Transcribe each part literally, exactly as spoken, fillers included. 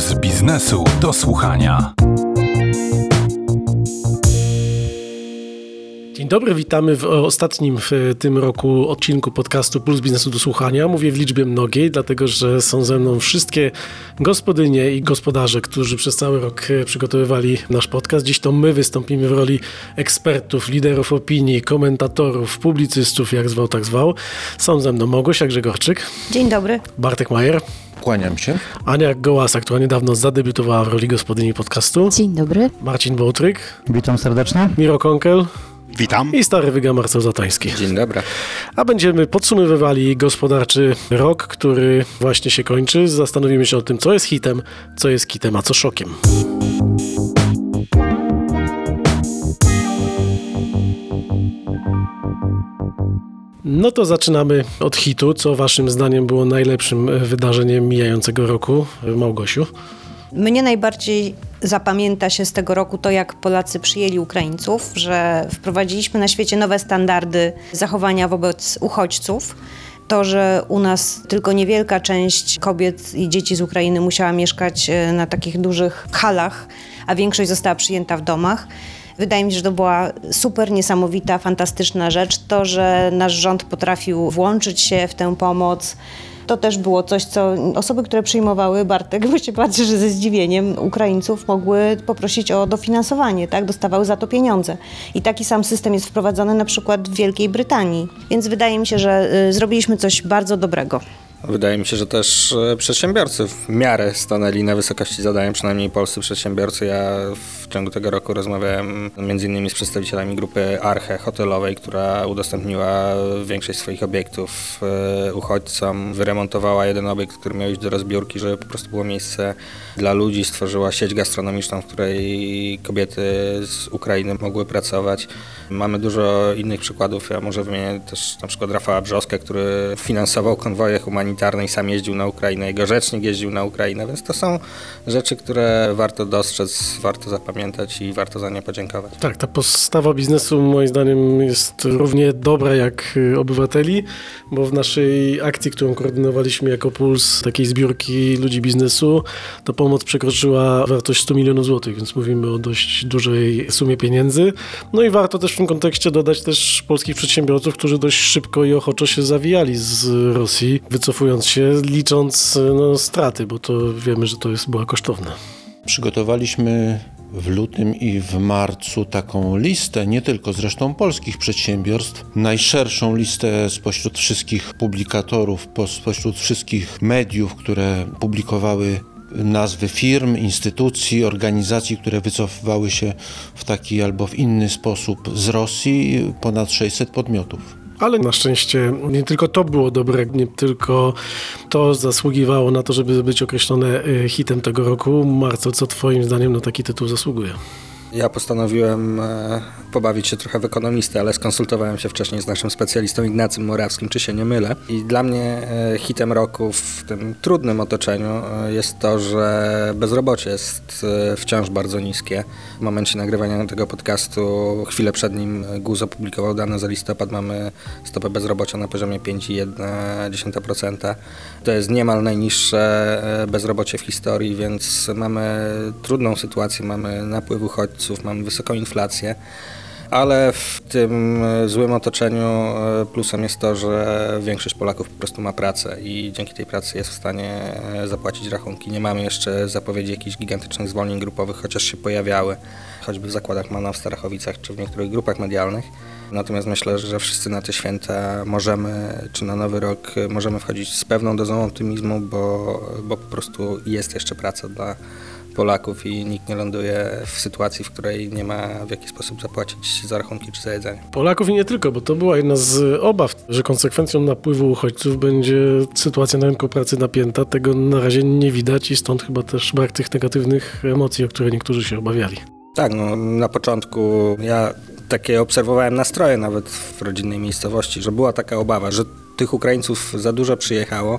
Z biznesu do słuchania. Dzień dobry, witamy w ostatnim w tym roku odcinku podcastu Puls Biznesu do Słuchania. Mówię w liczbie mnogiej, dlatego że są ze mną wszystkie gospodynie i gospodarze, którzy przez cały rok przygotowywali nasz podcast. Dziś to my wystąpimy w roli ekspertów, liderów opinii, komentatorów, publicystów, jak zwał, tak zwał. Są ze mną Małgosia Grzegorczyk. Dzień dobry. Bartek Majer. Kłaniam się. Ania Gołasa, która niedawno zadebiutowała w roli gospodyni podcastu. Dzień dobry. Marcin Bautryk. Witam serdecznie. Miro Konkel. Witam. I stary wyga Marcel Zatoński. Dzień dobry. A będziemy podsumowywali gospodarczy rok, który właśnie się kończy. Zastanowimy się o tym, co jest hitem, co jest kitem, a co szokiem. No to zaczynamy od hitu. Co waszym zdaniem było najlepszym wydarzeniem mijającego roku, Małgosiu? Mnie najbardziej zapamięta się z tego roku to, jak Polacy przyjęli Ukraińców, że wprowadziliśmy na świecie nowe standardy zachowania wobec uchodźców. To, że u nas tylko niewielka część kobiet i dzieci z Ukrainy musiała mieszkać na takich dużych halach, a większość została przyjęta w domach. Wydaje mi się, że to była super, niesamowita, fantastyczna rzecz. To, że nasz rząd potrafił włączyć się w tę pomoc, to też było coś, co osoby, które przyjmowały, Bartek, bo się patrzy, że ze zdziwieniem, Ukraińców, mogły poprosić o dofinansowanie, tak? Dostawały za to pieniądze. I taki sam system jest wprowadzony na przykład w Wielkiej Brytanii. Więc wydaje mi się, że zrobiliśmy coś bardzo dobrego. Wydaje mi się, że też przedsiębiorcy w miarę stanęli na wysokości zadania, przynajmniej polscy przedsiębiorcy. Ja w ciągu tego roku rozmawiałem między innymi z przedstawicielami grupy Arche Hotelowej, która udostępniła większość swoich obiektów uchodźcom, wyremontowała jeden obiekt, który miał iść do rozbiórki, żeby po prostu było miejsce dla ludzi, stworzyła sieć gastronomiczną, w której kobiety z Ukrainy mogły pracować. Mamy dużo innych przykładów, ja może wymienię też na przykład Rafała Brzoska, który finansował konwoje humanitarne, sam jeździł na Ukrainę, jego rzecznik jeździł na Ukrainę, więc to są rzeczy, które warto dostrzec, warto zapamiętać i warto za nie podziękować. Tak, ta postawa biznesu moim zdaniem jest równie dobra jak obywateli, bo w naszej akcji, którą koordynowaliśmy jako Puls, takiej zbiórki ludzi biznesu, ta pomoc przekroczyła wartość stu milionów złotych, więc mówimy o dość dużej sumie pieniędzy. No i warto też w tym kontekście dodać też polskich przedsiębiorców, którzy dość szybko i ochoczo się zawijali z Rosji, wycofując się, licząc no, straty, bo to wiemy, że to jest była kosztowna. Przygotowaliśmy w lutym i w marcu taką listę, nie tylko zresztą polskich przedsiębiorstw, najszerszą listę spośród wszystkich publikatorów, spośród wszystkich mediów, które publikowały nazwy firm, instytucji, organizacji, które wycofywały się w taki albo w inny sposób z Rosji, ponad sześćset podmiotów. Ale na szczęście nie tylko to było dobre, nie tylko to zasługiwało na to, żeby być określone hitem tego roku. Marco, co twoim zdaniem na taki tytuł zasługuje? Ja postanowiłem pobawić się trochę w ekonomistę, ale skonsultowałem się wcześniej z naszym specjalistą Ignacym Morawskim, czy się nie mylę. I dla mnie hitem roku w tym trudnym otoczeniu jest to, że bezrobocie jest wciąż bardzo niskie. W momencie nagrywania tego podcastu, chwilę przed nim G U S opublikował dane za listopad, mamy stopę bezrobocia na poziomie pięć przecinek jeden procent. To jest niemal najniższe bezrobocie w historii, więc mamy trudną sytuację, mamy napływ uchodźców, mamy wysoką inflację, ale w tym złym otoczeniu plusem jest to, że większość Polaków po prostu ma pracę i dzięki tej pracy jest w stanie zapłacić rachunki. Nie mamy jeszcze zapowiedzi jakichś gigantycznych zwolnień grupowych, chociaż się pojawiały, choćby w zakładach Mana w Starachowicach czy w niektórych grupach medialnych. Natomiast myślę, że wszyscy na te święta możemy, czy na Nowy Rok możemy wchodzić z pewną dozą optymizmu, bo, bo po prostu jest jeszcze praca dla Polaków i nikt nie ląduje w sytuacji, w której nie ma w jakiś sposób zapłacić za rachunki czy za jedzenie. Polaków i nie tylko, bo to była jedna z obaw, że konsekwencją napływu uchodźców będzie sytuacja na rynku pracy napięta. Tego na razie nie widać i stąd chyba też brak tych negatywnych emocji, o które niektórzy się obawiali. Tak, no na początku ja takie obserwowałem nastroje nawet w rodzinnej miejscowości, że była taka obawa, że tych Ukraińców za dużo przyjechało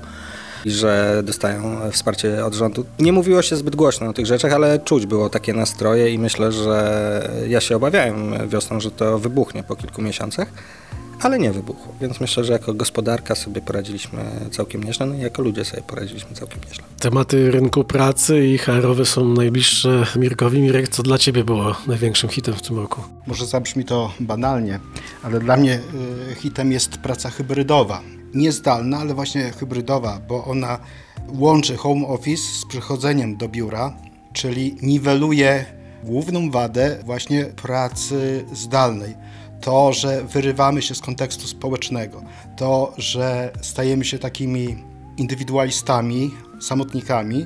i że dostają wsparcie od rządu. Nie mówiło się zbyt głośno o tych rzeczach, ale czuć było takie nastroje i myślę, że ja się obawiałem wiosną, że to wybuchnie po kilku miesiącach. ale nie wybuchło. Więc myślę, że jako gospodarka sobie poradziliśmy całkiem nieźle, no i jako ludzie sobie poradziliśmy całkiem nieźle. Tematy rynku pracy i H R owe są najbliższe Mirkowi. Mirek, co dla Ciebie było największym hitem w tym roku? Może zabrzmi to banalnie, ale dla mnie hitem jest praca hybrydowa. Nie zdalna, ale właśnie hybrydowa, bo ona łączy home office z przychodzeniem do biura, czyli niweluje główną wadę właśnie pracy zdalnej. To, że wyrywamy się z kontekstu społecznego, to, że stajemy się takimi indywidualistami, samotnikami.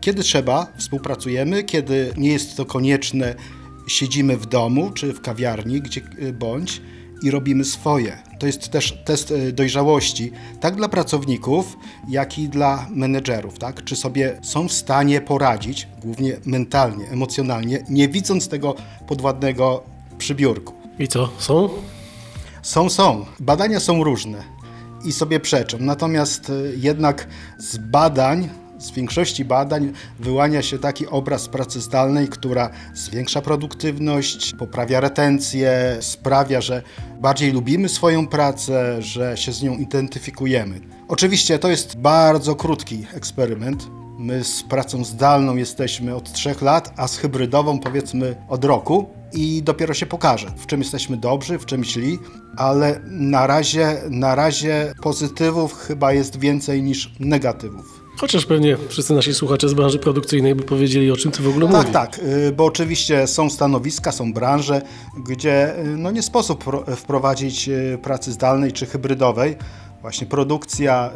Kiedy trzeba, współpracujemy, kiedy nie jest to konieczne, siedzimy w domu czy w kawiarni, gdzie bądź i robimy swoje. To jest też test dojrzałości, tak dla pracowników, jak i dla menedżerów, tak? Czy sobie są w stanie poradzić, głównie mentalnie, emocjonalnie, nie widząc tego podwładnego przy biurku. I co? Są? Są, są. Badania są różne i sobie przeczą. Natomiast jednak z badań, z większości badań wyłania się taki obraz pracy zdalnej, która zwiększa produktywność, poprawia retencję, sprawia, że bardziej lubimy swoją pracę, że się z nią identyfikujemy. Oczywiście to jest bardzo krótki eksperyment. My z pracą zdalną jesteśmy od trzech lat, a z hybrydową powiedzmy od roku. I dopiero się pokaże, w czym jesteśmy dobrzy, w czym źli, ale na razie, na razie pozytywów chyba jest więcej niż negatywów. Chociaż pewnie wszyscy nasi słuchacze z branży produkcyjnej by powiedzieli, o czym ty w ogóle tak, mówisz. Tak, tak, bo oczywiście są stanowiska, są branże, gdzie no nie sposób wprowadzić pracy zdalnej czy hybrydowej. Właśnie produkcja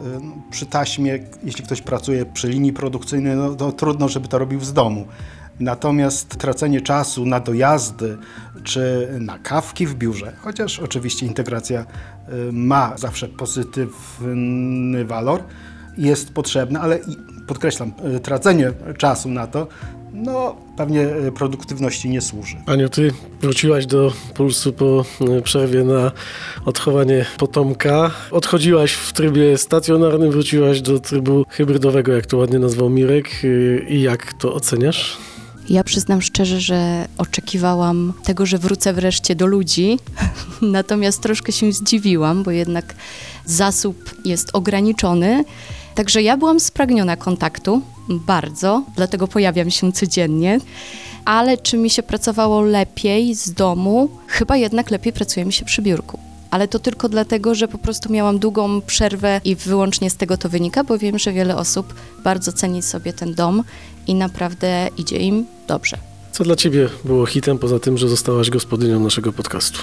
przy taśmie, jeśli ktoś pracuje przy linii produkcyjnej, no to trudno, żeby to robił z domu. Natomiast tracenie czasu na dojazdy czy na kawki w biurze, chociaż oczywiście integracja ma zawsze pozytywny walor, jest potrzebna, ale podkreślam, tracenie czasu na to, no pewnie produktywności nie służy. Aniu, ty wróciłaś do Pulsu po przerwie na odchowanie potomka. Odchodziłaś w trybie stacjonarnym, wróciłaś do trybu hybrydowego, jak to ładnie nazwał Mirek. I jak to oceniasz? Ja przyznam szczerze, że oczekiwałam tego, że wrócę wreszcie do ludzi, natomiast troszkę się zdziwiłam, bo jednak zasób jest ograniczony. Także ja byłam spragniona kontaktu, bardzo, dlatego pojawiam się codziennie. Ale czy mi się pracowało lepiej z domu? Chyba jednak lepiej pracuje mi się przy biurku. Ale to tylko dlatego, że po prostu miałam długą przerwę i wyłącznie z tego to wynika, bo wiem, że wiele osób bardzo ceni sobie ten dom i naprawdę idzie im dobrze. Co dla Ciebie było hitem, poza tym, że zostałaś gospodynią naszego podcastu?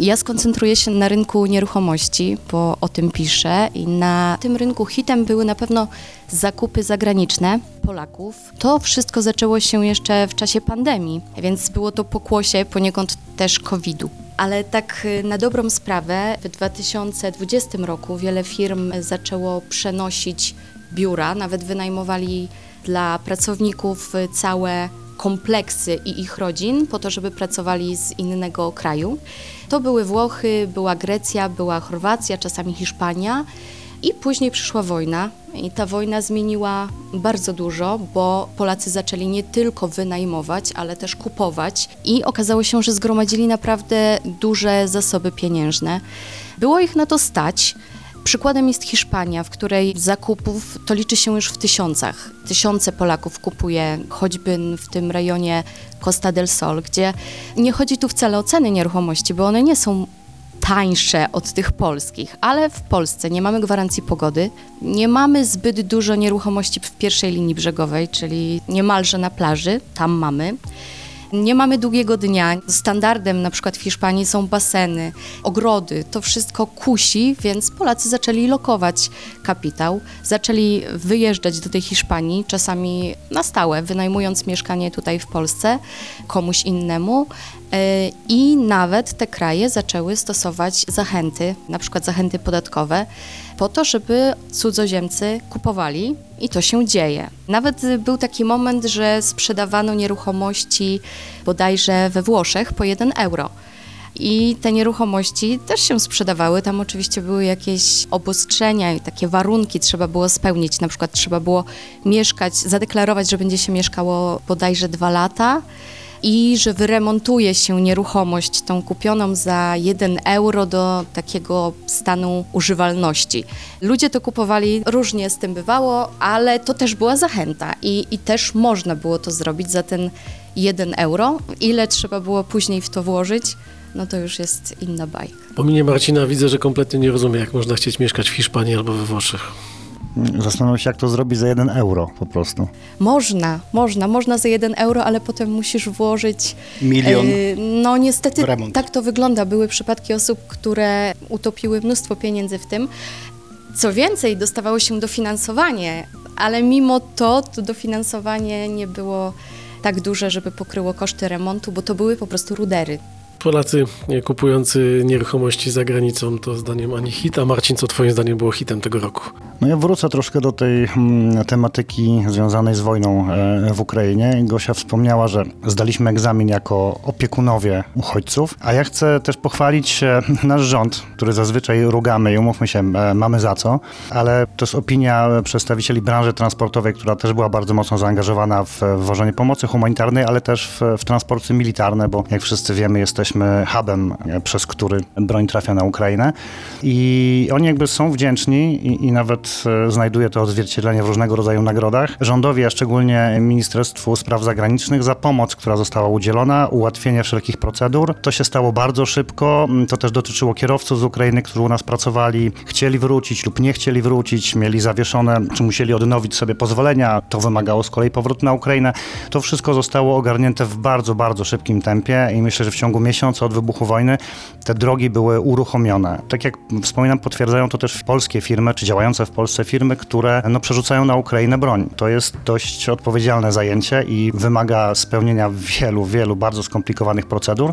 Ja skoncentruję się na rynku nieruchomości, bo o tym piszę i na tym rynku hitem były na pewno zakupy zagraniczne Polaków. To wszystko zaczęło się jeszcze w czasie pandemii, więc było to pokłosie poniekąd też kowida. Ale tak na dobrą sprawę w dwa tysiące dwudziestym roku wiele firm zaczęło przenosić biura, nawet wynajmowali dla pracowników całe kompleksy i ich rodzin po to, żeby pracowali z innego kraju. To były Włochy, była Grecja, była Chorwacja, czasami Hiszpania i później przyszła wojna i ta wojna zmieniła bardzo dużo, bo Polacy zaczęli nie tylko wynajmować, ale też kupować i okazało się, że zgromadzili naprawdę duże zasoby pieniężne. Było ich na to stać. Przykładem jest Hiszpania, w której zakupów to liczy się już w tysiącach. Tysiące Polaków kupuje choćby w tym rejonie Costa del Sol, gdzie nie chodzi tu wcale o ceny nieruchomości, bo one nie są tańsze od tych polskich, ale w Polsce nie mamy gwarancji pogody, nie mamy zbyt dużo nieruchomości w pierwszej linii brzegowej, czyli niemalże na plaży, tam mamy. Nie mamy długiego dnia. Standardem na przykład w Hiszpanii są baseny, ogrody. To wszystko kusi, więc Polacy zaczęli lokować kapitał. Zaczęli wyjeżdżać do tej Hiszpanii, czasami na stałe, wynajmując mieszkanie tutaj w Polsce komuś innemu. I nawet te kraje zaczęły stosować zachęty, na przykład zachęty podatkowe, po to, żeby cudzoziemcy kupowali i to się dzieje. Nawet był taki moment, że sprzedawano nieruchomości bodajże we Włoszech po jeden euro. I te nieruchomości też się sprzedawały, tam oczywiście były jakieś obostrzenia i takie warunki trzeba było spełnić, na przykład trzeba było mieszkać, zadeklarować, że będzie się mieszkało bodajże dwa lata. i że wyremontuje się nieruchomość tą kupioną za jeden euro do takiego stanu używalności. Ludzie to kupowali, różnie z tym bywało, ale to też była zachęta i, i też można było to zrobić za ten jeden euro. Ile trzeba było później w to włożyć, no to już jest inna bajka. Po minie Marcina widzę, że kompletnie nie rozumie, jak można chcieć mieszkać w Hiszpanii albo we Włoszech. Zastanawiam się, jak to zrobić za jeden euro po prostu. Można, można, można za jeden euro, ale potem musisz włożyć... Milion yy, No niestety remont. Tak to wygląda. Były przypadki osób, które utopiły mnóstwo pieniędzy w tym. Co więcej, dostawało się dofinansowanie, ale mimo to, to dofinansowanie nie było tak duże, żeby pokryło koszty remontu, bo to były po prostu rudery. Polacy kupujący nieruchomości za granicą to zdaniem Ani hit, a Marcin, co twoim zdaniem było hitem tego roku? No ja wrócę troszkę do tej hmm, tematyki związanej z wojną e, w Ukrainie. Gosia wspomniała, że zdaliśmy egzamin jako opiekunowie uchodźców, a ja chcę też pochwalić e, nasz rząd, który zazwyczaj rugamy i umówmy się, e, mamy za co, ale to jest opinia przedstawicieli branży transportowej, która też była bardzo mocno zaangażowana w wwożenie pomocy humanitarnej, ale też w, w transporty militarne, bo jak wszyscy wiemy, jesteśmy hubem, przez który broń trafia na Ukrainę i oni jakby są wdzięczni i, i nawet znajduje to odzwierciedlenie w różnego rodzaju nagrodach rządowi, a szczególnie Ministerstwu Spraw Zagranicznych za pomoc, która została udzielona, ułatwienie wszelkich procedur. To się stało bardzo szybko, to też dotyczyło kierowców z Ukrainy, którzy u nas pracowali, chcieli wrócić lub nie chcieli wrócić, mieli zawieszone, czy musieli odnowić sobie pozwolenia, to wymagało z kolei powrotu na Ukrainę. To wszystko zostało ogarnięte w bardzo, bardzo szybkim tempie i myślę, że w ciągu miesiąca od wybuchu wojny te drogi były uruchomione. Tak jak wspominam, potwierdzają to też polskie firmy, czy działające w Polsce firmy, które no, przerzucają na Ukrainę broń. To jest dość odpowiedzialne zajęcie i wymaga spełnienia wielu, wielu bardzo skomplikowanych procedur.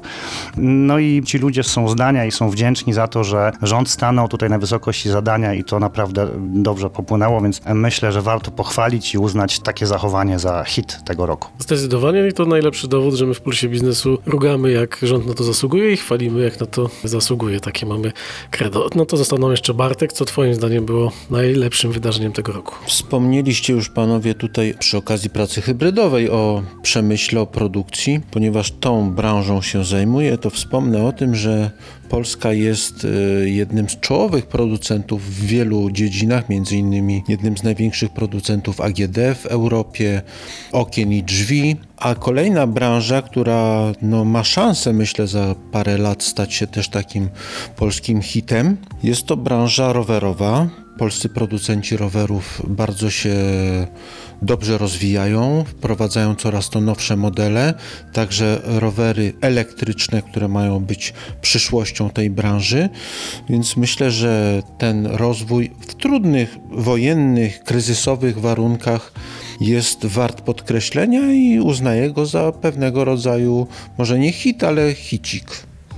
No i ci ludzie są zdania i są wdzięczni za to, że rząd stanął tutaj na wysokości zadania i to naprawdę dobrze popłynęło, więc myślę, że warto pochwalić i uznać takie zachowanie za hit tego roku. Zdecydowanie i to najlepszy dowód, że my w Pulsie Biznesu rugamy, jak rząd na to zasługuje i chwalimy, jak na to zasługuje. Takie mamy credo. No to zostaną jeszcze Bartek, co twoim zdaniem było najlepszym wydarzeniem tego roku? Wspomnieliście już panowie tutaj przy okazji pracy hybrydowej o przemyśle, o produkcji. Ponieważ tą branżą się zajmuję, to wspomnę o tym, że Polska jest jednym z czołowych producentów w wielu dziedzinach, między innymi jednym z największych producentów A G D w Europie, okien i drzwi. A kolejna branża, która no, ma szansę, myślę, za parę lat stać się też takim polskim hitem, jest to branża rowerowa. Polscy producenci rowerów bardzo się dobrze rozwijają, wprowadzają coraz to nowsze modele, także rowery elektryczne, które mają być przyszłością tej branży, więc myślę, że ten rozwój w trudnych, wojennych, kryzysowych warunkach jest wart podkreślenia i uznaję go za pewnego rodzaju, może nie hit, ale hicik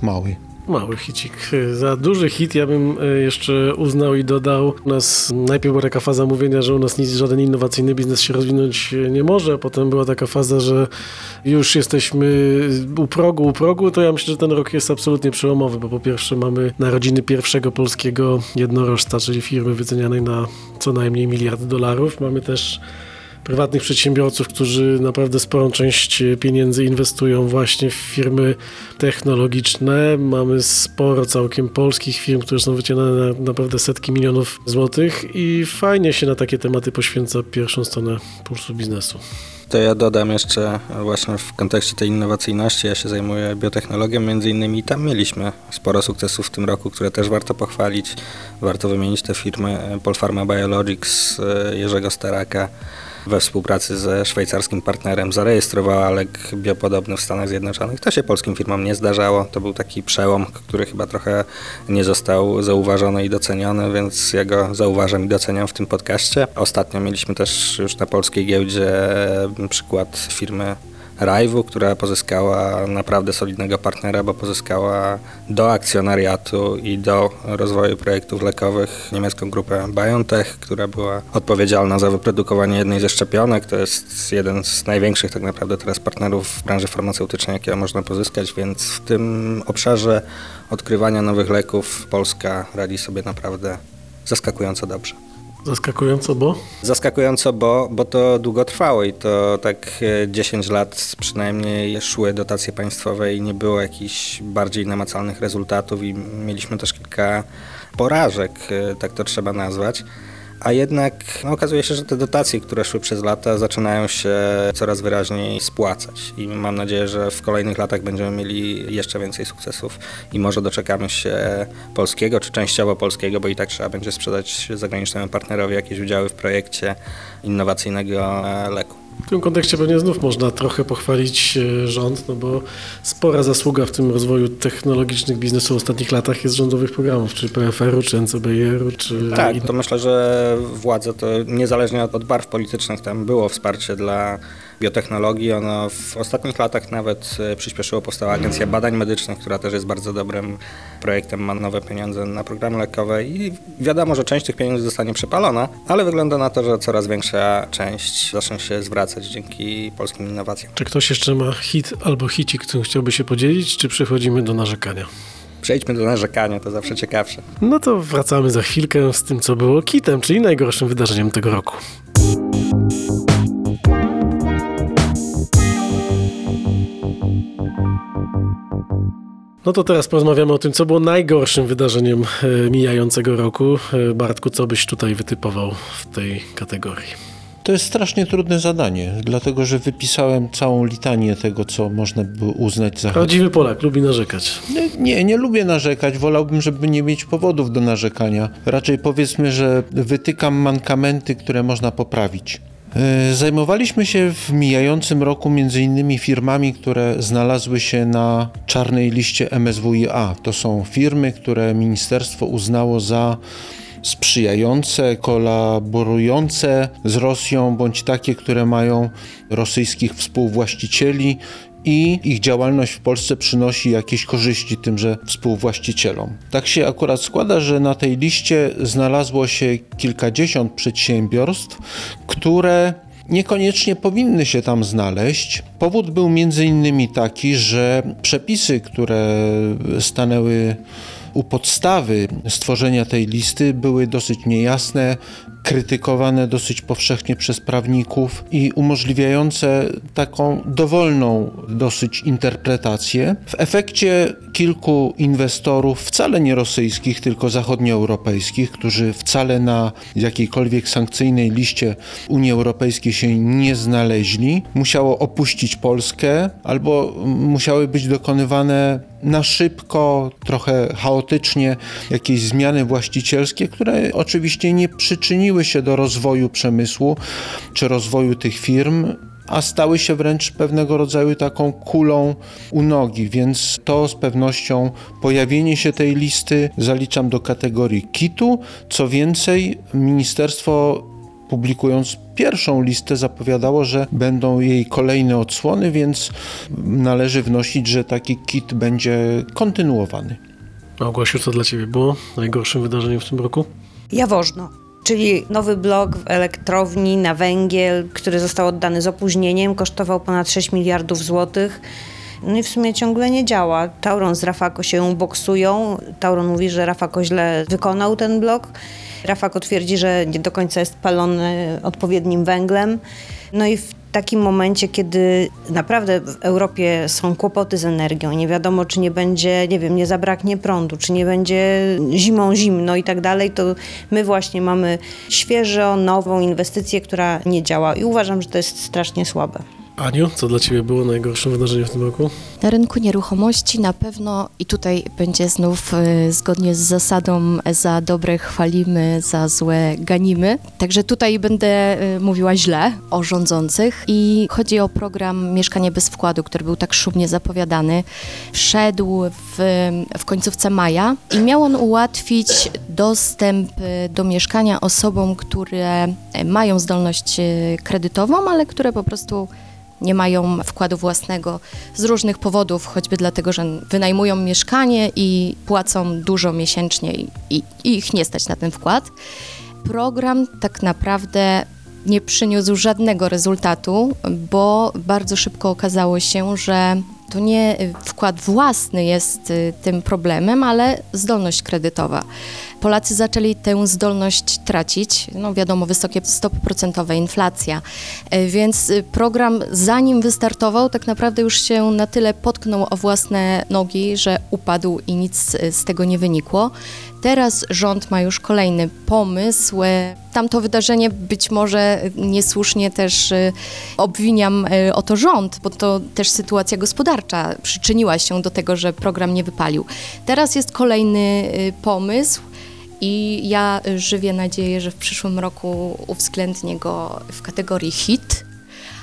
mały. Mały hicik. Za duży hit ja bym jeszcze uznał i dodał. U nas najpierw była taka faza mówienia, że u nas nic, żaden innowacyjny biznes się rozwinąć nie może. Potem była taka faza, że już jesteśmy u progu, u progu. To ja myślę, że ten rok jest absolutnie przełomowy, bo po pierwsze mamy narodziny pierwszego polskiego jednorożca, czyli firmy wycenianej na co najmniej miliard dolarów. Mamy też prywatnych przedsiębiorców, którzy naprawdę sporą część pieniędzy inwestują właśnie w firmy technologiczne. Mamy sporo całkiem polskich firm, które są wyciągane na naprawdę setki milionów złotych i fajnie się na takie tematy poświęca pierwszą stronę Pulsu Biznesu. To ja dodam jeszcze właśnie w kontekście tej innowacyjności, ja się zajmuję biotechnologią między innymi i tam mieliśmy sporo sukcesów w tym roku, które też warto pochwalić. Warto wymienić te firmy Polpharma Biologics, Jerzego Staraka, we współpracy ze szwajcarskim partnerem zarejestrowała lek biopodobny w Stanach Zjednoczonych. To się polskim firmom nie zdarzało. To był taki przełom, który chyba trochę nie został zauważony i doceniony, więc ja go zauważam i doceniam w tym podcaście. Ostatnio mieliśmy też już na polskiej giełdzie przykład firmy Ryvu, która pozyskała naprawdę solidnego partnera, bo pozyskała do akcjonariatu i do rozwoju projektów lekowych niemiecką grupę BioNTech, która była odpowiedzialna za wyprodukowanie jednej ze szczepionek. To jest jeden z największych tak naprawdę teraz partnerów w branży farmaceutycznej, jakiego można pozyskać, więc w tym obszarze odkrywania nowych leków Polska radzi sobie naprawdę zaskakująco dobrze. Zaskakująco, bo? Zaskakująco, bo, bo to długo trwało i to tak dziesięć lat przynajmniej szły dotacje państwowe i nie było jakichś bardziej namacalnych rezultatów i mieliśmy też kilka porażek, tak to trzeba nazwać. A jednak no, okazuje się, że te dotacje, które szły przez lata, zaczynają się coraz wyraźniej spłacać i mam nadzieję, że w kolejnych latach będziemy mieli jeszcze więcej sukcesów i może doczekamy się polskiego, czy częściowo polskiego, bo i tak trzeba będzie sprzedać zagranicznemu partnerowi jakieś udziały w projekcie innowacyjnego leku. W tym kontekście pewnie znów można trochę pochwalić rząd, no bo spora zasługa w tym rozwoju technologicznych biznesu w ostatnich latach jest rządowych programów, czy P F R-u, czy N C B R-u, czy... Tak, to myślę, że władze to niezależnie od barw politycznych tam było wsparcie dla biotechnologii. Ono w ostatnich latach nawet przyspieszyło. Powstała Agencja Badań Medycznych, która też jest bardzo dobrym projektem, ma nowe pieniądze na programy lekowe i wiadomo, że część tych pieniędzy zostanie przepalona, ale wygląda na to, że coraz większa część zacznie się zwracać dzięki polskim innowacjom. Czy ktoś jeszcze ma hit albo hici, którym chciałby się podzielić, czy przechodzimy do narzekania? Przejdźmy do narzekania, to zawsze ciekawsze. No to wracamy za chwilkę z tym, co było kitem, czyli najgorszym wydarzeniem tego roku. No to teraz porozmawiamy o tym, co było najgorszym wydarzeniem mijającego roku. Bartku, co byś tutaj wytypował w tej kategorii? To jest strasznie trudne zadanie, dlatego że wypisałem całą litanię tego, co można by uznać za... Prawdziwy Polak lubi narzekać. Nie, nie, nie lubię narzekać. Wolałbym, żeby nie mieć powodów do narzekania. Raczej powiedzmy, że wytykam mankamenty, które można poprawić. Zajmowaliśmy się w mijającym roku między innymi firmami, które znalazły się na czarnej liście M S W I A. To są firmy, które ministerstwo uznało za sprzyjające, kolaborujące z Rosją, bądź takie, które mają rosyjskich współwłaścicieli i ich działalność w Polsce przynosi jakieś korzyści tymże współwłaścicielom. Tak się akurat składa, że na tej liście znalazło się kilkadziesiąt przedsiębiorstw, które niekoniecznie powinny się tam znaleźć. Powód był między innymi taki, że przepisy, które stanęły u podstawy stworzenia tej listy, były dosyć niejasne, krytykowane dosyć powszechnie przez prawników i umożliwiające taką dowolną dosyć interpretację. W efekcie kilku inwestorów, wcale nie rosyjskich, tylko zachodnioeuropejskich, którzy wcale na jakiejkolwiek sankcyjnej liście Unii Europejskiej się nie znaleźli, musiało opuścić Polskę albo musiały być dokonywane na szybko, trochę chaotycznie jakieś zmiany właścicielskie, które oczywiście nie przyczyniły się do rozwoju przemysłu czy rozwoju tych firm, a stały się wręcz pewnego rodzaju taką kulą u nogi, więc to z pewnością pojawienie się tej listy zaliczam do kategorii kitu. Co więcej, ministerstwo, publikując pierwszą listę, zapowiadało, że będą jej kolejne odsłony, więc należy wnosić, że taki kit będzie kontynuowany. Małgosiu, co dla Ciebie było najgorszym wydarzeniem w tym roku? Jaworzno, czyli nowy blok w elektrowni na węgiel, który został oddany z opóźnieniem, kosztował ponad sześć miliardów złotych. No i w sumie ciągle nie działa. Tauron z Rafako się boksują. Tauron mówi, że Rafako źle wykonał ten blok. Rafako twierdzi, że nie do końca jest palony odpowiednim węglem. No i w takim momencie, kiedy naprawdę w Europie są kłopoty z energią, nie wiadomo, czy nie będzie, nie wiem, nie zabraknie prądu, czy nie będzie zimą zimno i tak dalej, to my właśnie mamy świeżo, nową inwestycję, która nie działa i uważam, że to jest strasznie słabe. Aniu, co dla Ciebie było najgorszym wydarzeniem w tym roku? Na rynku nieruchomości na pewno i tutaj będzie znów y, zgodnie z zasadą za dobre chwalimy, za złe ganimy. Także tutaj będę y, mówiła źle o rządzących i chodzi o program Mieszkanie bez wkładu, który był tak szumnie zapowiadany. Wszedł w, w końcówce maja i miał on ułatwić dostęp do mieszkania osobom, które mają zdolność kredytową, ale które po prostu nie mają wkładu własnego z różnych powodów, choćby dlatego, że wynajmują mieszkanie i płacą dużo miesięcznie i, i ich nie stać na ten wkład. Program tak naprawdę nie przyniósł żadnego rezultatu, bo bardzo szybko okazało się, że to nie wkład własny jest tym problemem, ale zdolność kredytowa. Polacy zaczęli tę zdolność tracić, no wiadomo, wysokie stopy procentowe, inflacja, więc program zanim wystartował, tak naprawdę już się na tyle potknął o własne nogi, że upadł i nic z tego nie wynikło. Teraz rząd ma już kolejny pomysł. Tamto wydarzenie być może niesłusznie też obwiniam o to rząd, bo to też sytuacja gospodarcza przyczyniła się do tego, że program nie wypalił. Teraz jest kolejny pomysł i ja żywię nadzieję, że w przyszłym roku uwzględnię go w kategorii hit,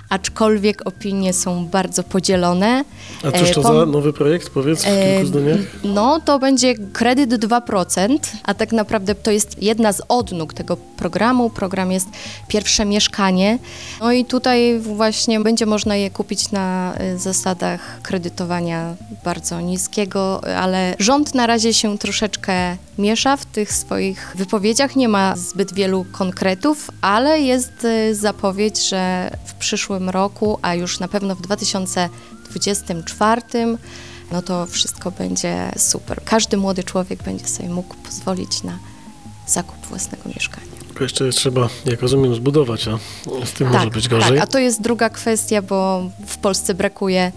aczkolwiek opinie są bardzo podzielone. A cóż to Pom- za nowy projekt, powiedz w kilku zdaniach? No, to będzie kredyt dwa procent, a tak naprawdę to jest jedna z odnóg tego programu. Program jest pierwsze mieszkanie. No i tutaj właśnie będzie można je kupić na zasadach kredytowania bardzo niskiego, ale rząd na razie się troszeczkę miesza w tych swoich wypowiedziach. Nie ma zbyt wielu konkretów, ale jest zapowiedź, że w przyszłym roku, a już na pewno w dwa tysiące dwudziestym czwartym, no to wszystko będzie super. Każdy młody człowiek będzie sobie mógł pozwolić na zakup własnego mieszkania. Tylko jeszcze trzeba, jak rozumiem, zbudować, a z tym tak, może być gorzej. Tak, a to jest druga kwestia, bo w Polsce brakuje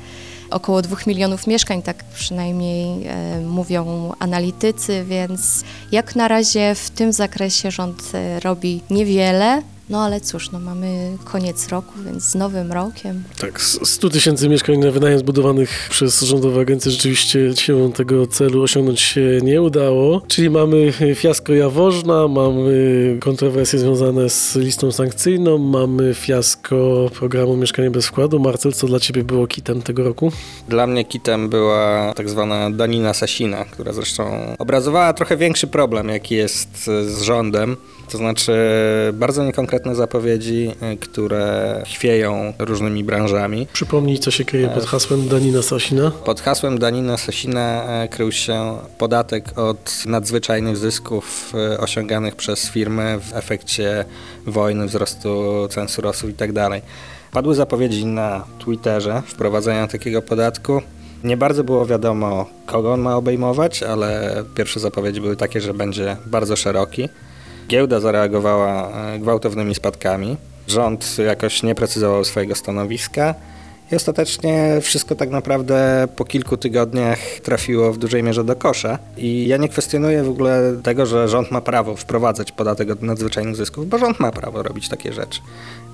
około dwóch milionów mieszkań, tak przynajmniej e, mówią analitycy, więc jak na razie w tym zakresie rząd e, robi niewiele. No ale cóż, no mamy koniec roku, więc z nowym rokiem. Tak, sto tysięcy mieszkań na wynajem zbudowanych przez rządowe agencje rzeczywiście się tego celu osiągnąć się nie udało. Czyli mamy fiasko Jaworzna, mamy kontrowersje związane z listą sankcyjną, mamy fiasko programu Mieszkanie bez wkładu. Marcel, co dla Ciebie było kitem tego roku? Dla mnie kitem była tak zwana Danina Sosina, która zresztą obrazowała trochę większy problem, jaki jest z rządem. To znaczy bardzo niekonkretne zapowiedzi, które chwieją różnymi branżami. Przypomnij, co się kryje pod hasłem Danina Sosina? Pod hasłem Danina Sosina krył się podatek od nadzwyczajnych zysków osiąganych przez firmy w efekcie wojny, wzrostu cen surowców itd. Padły zapowiedzi na Twitterze wprowadzenia takiego podatku. Nie bardzo było wiadomo, kogo on ma obejmować, ale pierwsze zapowiedzi były takie, że będzie bardzo szeroki. Giełda zareagowała gwałtownymi spadkami, rząd jakoś nie precyzował swojego stanowiska i ostatecznie wszystko tak naprawdę po kilku tygodniach trafiło w dużej mierze do kosza. I ja nie kwestionuję w ogóle tego, że rząd ma prawo wprowadzać podatek od nadzwyczajnych zysków, bo rząd ma prawo robić takie rzeczy.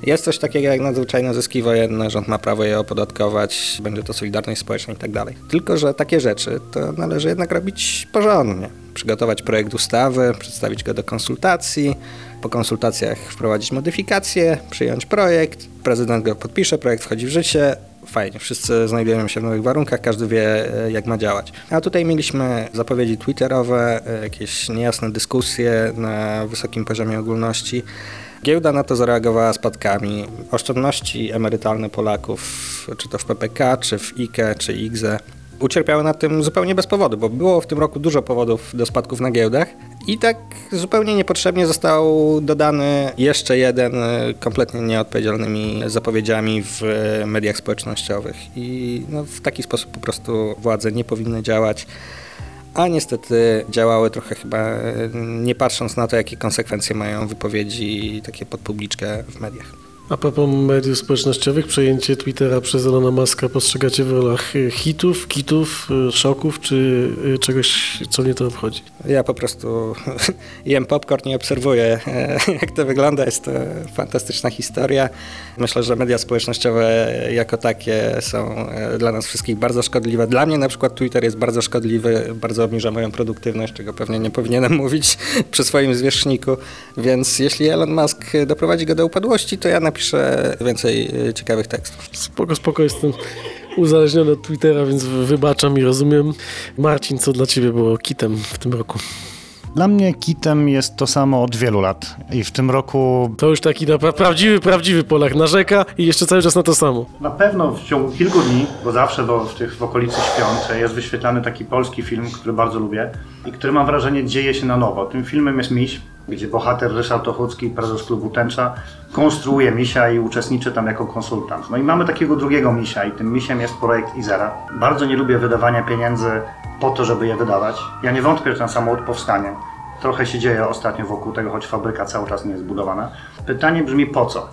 Jest coś takiego jak nadzwyczajne zyski wojenne, rząd ma prawo je opodatkować, będzie to solidarność społeczna i tak dalej. Tylko że takie rzeczy to należy jednak robić porządnie. Przygotować projekt ustawy, przedstawić go do konsultacji, po konsultacjach wprowadzić modyfikacje, przyjąć projekt, prezydent go podpisze, projekt wchodzi w życie, fajnie, wszyscy znajdujemy się w nowych warunkach, każdy wie, jak ma działać. A tutaj mieliśmy zapowiedzi twitterowe, jakieś niejasne dyskusje na wysokim poziomie ogólności. Giełda na to zareagowała spadkami. Oszczędności emerytalne Polaków, czy to w P P K, czy w I K E, czy I G Z E, ucierpiały na tym zupełnie bez powodu, bo było w tym roku dużo powodów do spadków na giełdach i tak zupełnie niepotrzebnie został dodany jeszcze jeden kompletnie nieodpowiedzialnymi zapowiedziami w mediach społecznościowych i no, w taki sposób po prostu władze nie powinny działać, a niestety działały trochę chyba nie patrząc na to, jakie konsekwencje mają wypowiedzi takie pod publiczkę w mediach. A propos mediów społecznościowych, przejęcie Twittera przez Elona Muska postrzegacie w rolach hitów, kitów, szoków czy czegoś, co mnie to obchodzi? Ja po prostu jem popcorn i obserwuję, jak to wygląda. Jest to fantastyczna historia. Myślę, że media społecznościowe jako takie są dla nas wszystkich bardzo szkodliwe. Dla mnie na przykład Twitter jest bardzo szkodliwy, bardzo obniża moją produktywność, czego pewnie nie powinienem mówić przy swoim zwierzchniku. Więc jeśli Elon Musk doprowadzi go do upadłości, to ja na Piszę więcej ciekawych tekstów. Spoko, spoko, jestem uzależniony od Twittera, więc wybaczam i rozumiem. Marcin, co dla Ciebie było kitem w tym roku? Dla mnie kitem jest to samo od wielu lat i w tym roku... To już taki na pra- prawdziwy, prawdziwy Polak narzeka i jeszcze cały czas na to samo. Na pewno w ciągu kilku dni, bo zawsze do, w, tych, w okolicy śpiące jest wyświetlany taki polski film, który bardzo lubię i który mam wrażenie dzieje się na nowo. Tym filmem jest Miś. gdzie bohater Ryszard Ochocki, prezes klubu Tęcza, konstruuje misia i uczestniczy tam jako konsultant. No i mamy takiego drugiego misia i tym misiem jest projekt iZera. Bardzo nie lubię wydawania pieniędzy po to, żeby je wydawać. Ja nie wątpię, że ten samochód powstanie. Trochę się dzieje ostatnio wokół tego, choć fabryka cały czas nie jest budowana. Pytanie brzmi po co?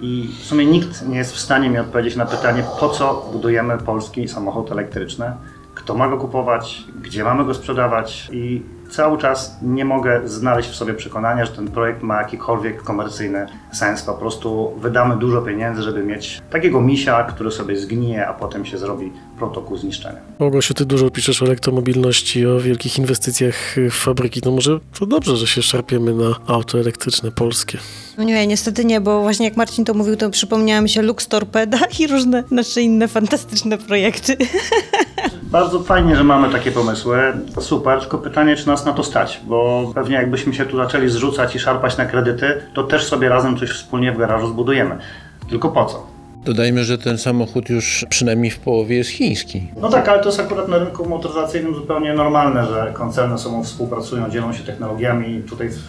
I w sumie nikt nie jest w stanie mi odpowiedzieć na pytanie, po co budujemy polski samochód elektryczny, kto ma go kupować, gdzie mamy go sprzedawać i cały czas nie mogę znaleźć w sobie przekonania, że ten projekt ma jakikolwiek komercyjny sens. Po prostu wydamy dużo pieniędzy, żeby mieć takiego misia, który sobie zgnije, a potem się zrobi protokół zniszczenia. Małgosiu, ty dużo piszesz o elektromobilności, o wielkich inwestycjach w fabryki. No może to dobrze, że się szarpiemy na auto elektryczne polskie. No nie, niestety nie, bo właśnie jak Marcin to mówił, to przypomniała mi się Lux Torpeda i różne nasze inne fantastyczne projekty. Bardzo fajnie, że mamy takie pomysły. Super, tylko pytanie, czy nas na to stać, bo pewnie jakbyśmy się tu zaczęli zrzucać i szarpać na kredyty, to też sobie razem coś wspólnie w garażu zbudujemy. Tylko po co? Dodajmy, że ten samochód już przynajmniej w połowie jest chiński. No tak, ale to jest akurat na rynku motoryzacyjnym zupełnie normalne, że koncerny sobą współpracują, dzielą się technologiami. Tutaj w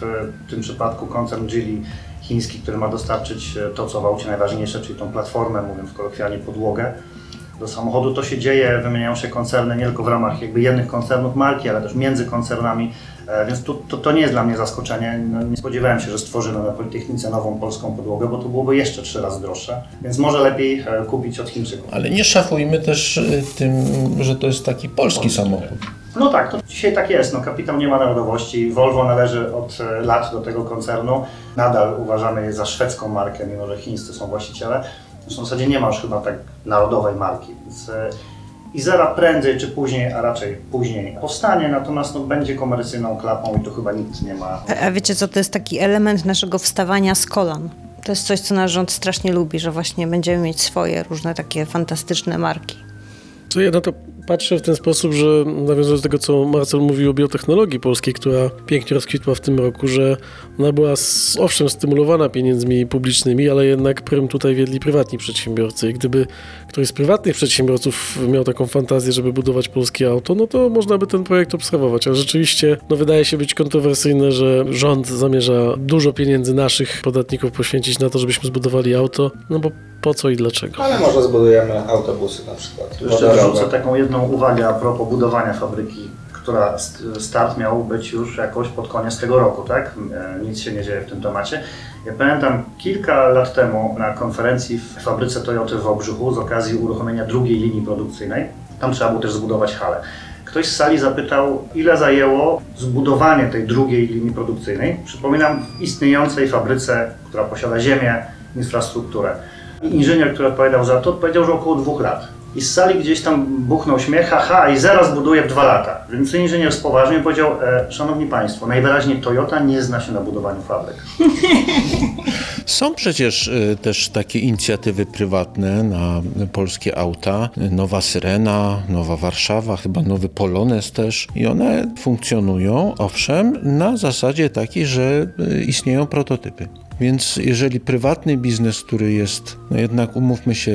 tym przypadku koncern Geely chiński, który ma dostarczyć to, co w aucie najważniejsze, czyli tą platformę, mówiąc kolokwialnie, podłogę do samochodu. To się dzieje, wymieniają się koncerny nie tylko w ramach jakby jednych koncernów marki, ale też między koncernami, więc to, to, to nie jest dla mnie zaskoczenie. No, nie spodziewałem się, że stworzymy na Politechnice nową polską podłogę, bo to byłoby jeszcze trzy razy droższe, więc może lepiej kupić od Chińczyków. Ale nie szafujmy też tym, że to jest taki polski samochód. No tak, to dzisiaj tak jest. No, kapitał nie ma narodowości. Volvo należy od lat do tego koncernu. Nadal uważamy je za szwedzką markę, mimo że chińscy są właściciele. Zresztą w zasadzie nie ma już chyba tak narodowej marki, więc iZera prędzej czy później, a raczej później powstanie, natomiast no, będzie komercyjną klapą i tu chyba nikt nie ma. A, a wiecie co, to jest taki element naszego wstawania z kolan. To jest coś, co nasz rząd strasznie lubi, że właśnie będziemy mieć swoje różne takie fantastyczne marki. To ja na to patrzę w ten sposób, że nawiązując do tego, co Marcel mówił o biotechnologii polskiej, która pięknie rozkwitła w tym roku, że ona była owszem stymulowana pieniędzmi publicznymi, ale jednak prym tutaj wiedli prywatni przedsiębiorcy. I gdyby któryś z prywatnych przedsiębiorców miał taką fantazję, żeby budować polskie auto, no to można by ten projekt obserwować. Ale rzeczywiście no wydaje się być kontrowersyjne, że rząd zamierza dużo pieniędzy naszych podatników poświęcić na to, żebyśmy zbudowali auto, no bo po co i dlaczego. Ale może zbudujemy autobusy na przykład. Jeszcze wrzucę taką jedną uwagę a propos budowania fabryki, która start miał być już jakoś pod koniec tego roku, tak? Nic się nie dzieje w tym temacie. Ja pamiętam kilka lat temu na konferencji w fabryce Toyoty w Wałbrzychu z okazji uruchomienia drugiej linii produkcyjnej. Tam trzeba było też zbudować halę. Ktoś z sali zapytał, ile zajęło zbudowanie tej drugiej linii produkcyjnej. Przypominam, w istniejącej fabryce, która posiada ziemię, infrastrukturę. Inżynier, który odpowiadał za to, powiedział, że około dwóch lat. I z sali gdzieś tam buchnął śmiech, haha, i zaraz buduje w dwa lata. Więc inżynier spoważnił i powiedział, e, szanowni państwo, najwyraźniej Toyota nie zna się na budowaniu fabryk. Są przecież też takie inicjatywy prywatne na polskie auta. Nowa Syrena, Nowa Warszawa, chyba Nowy Polonez też. I one funkcjonują, owszem, na zasadzie takiej, że istnieją prototypy. Więc jeżeli prywatny biznes, który jest, no jednak umówmy się,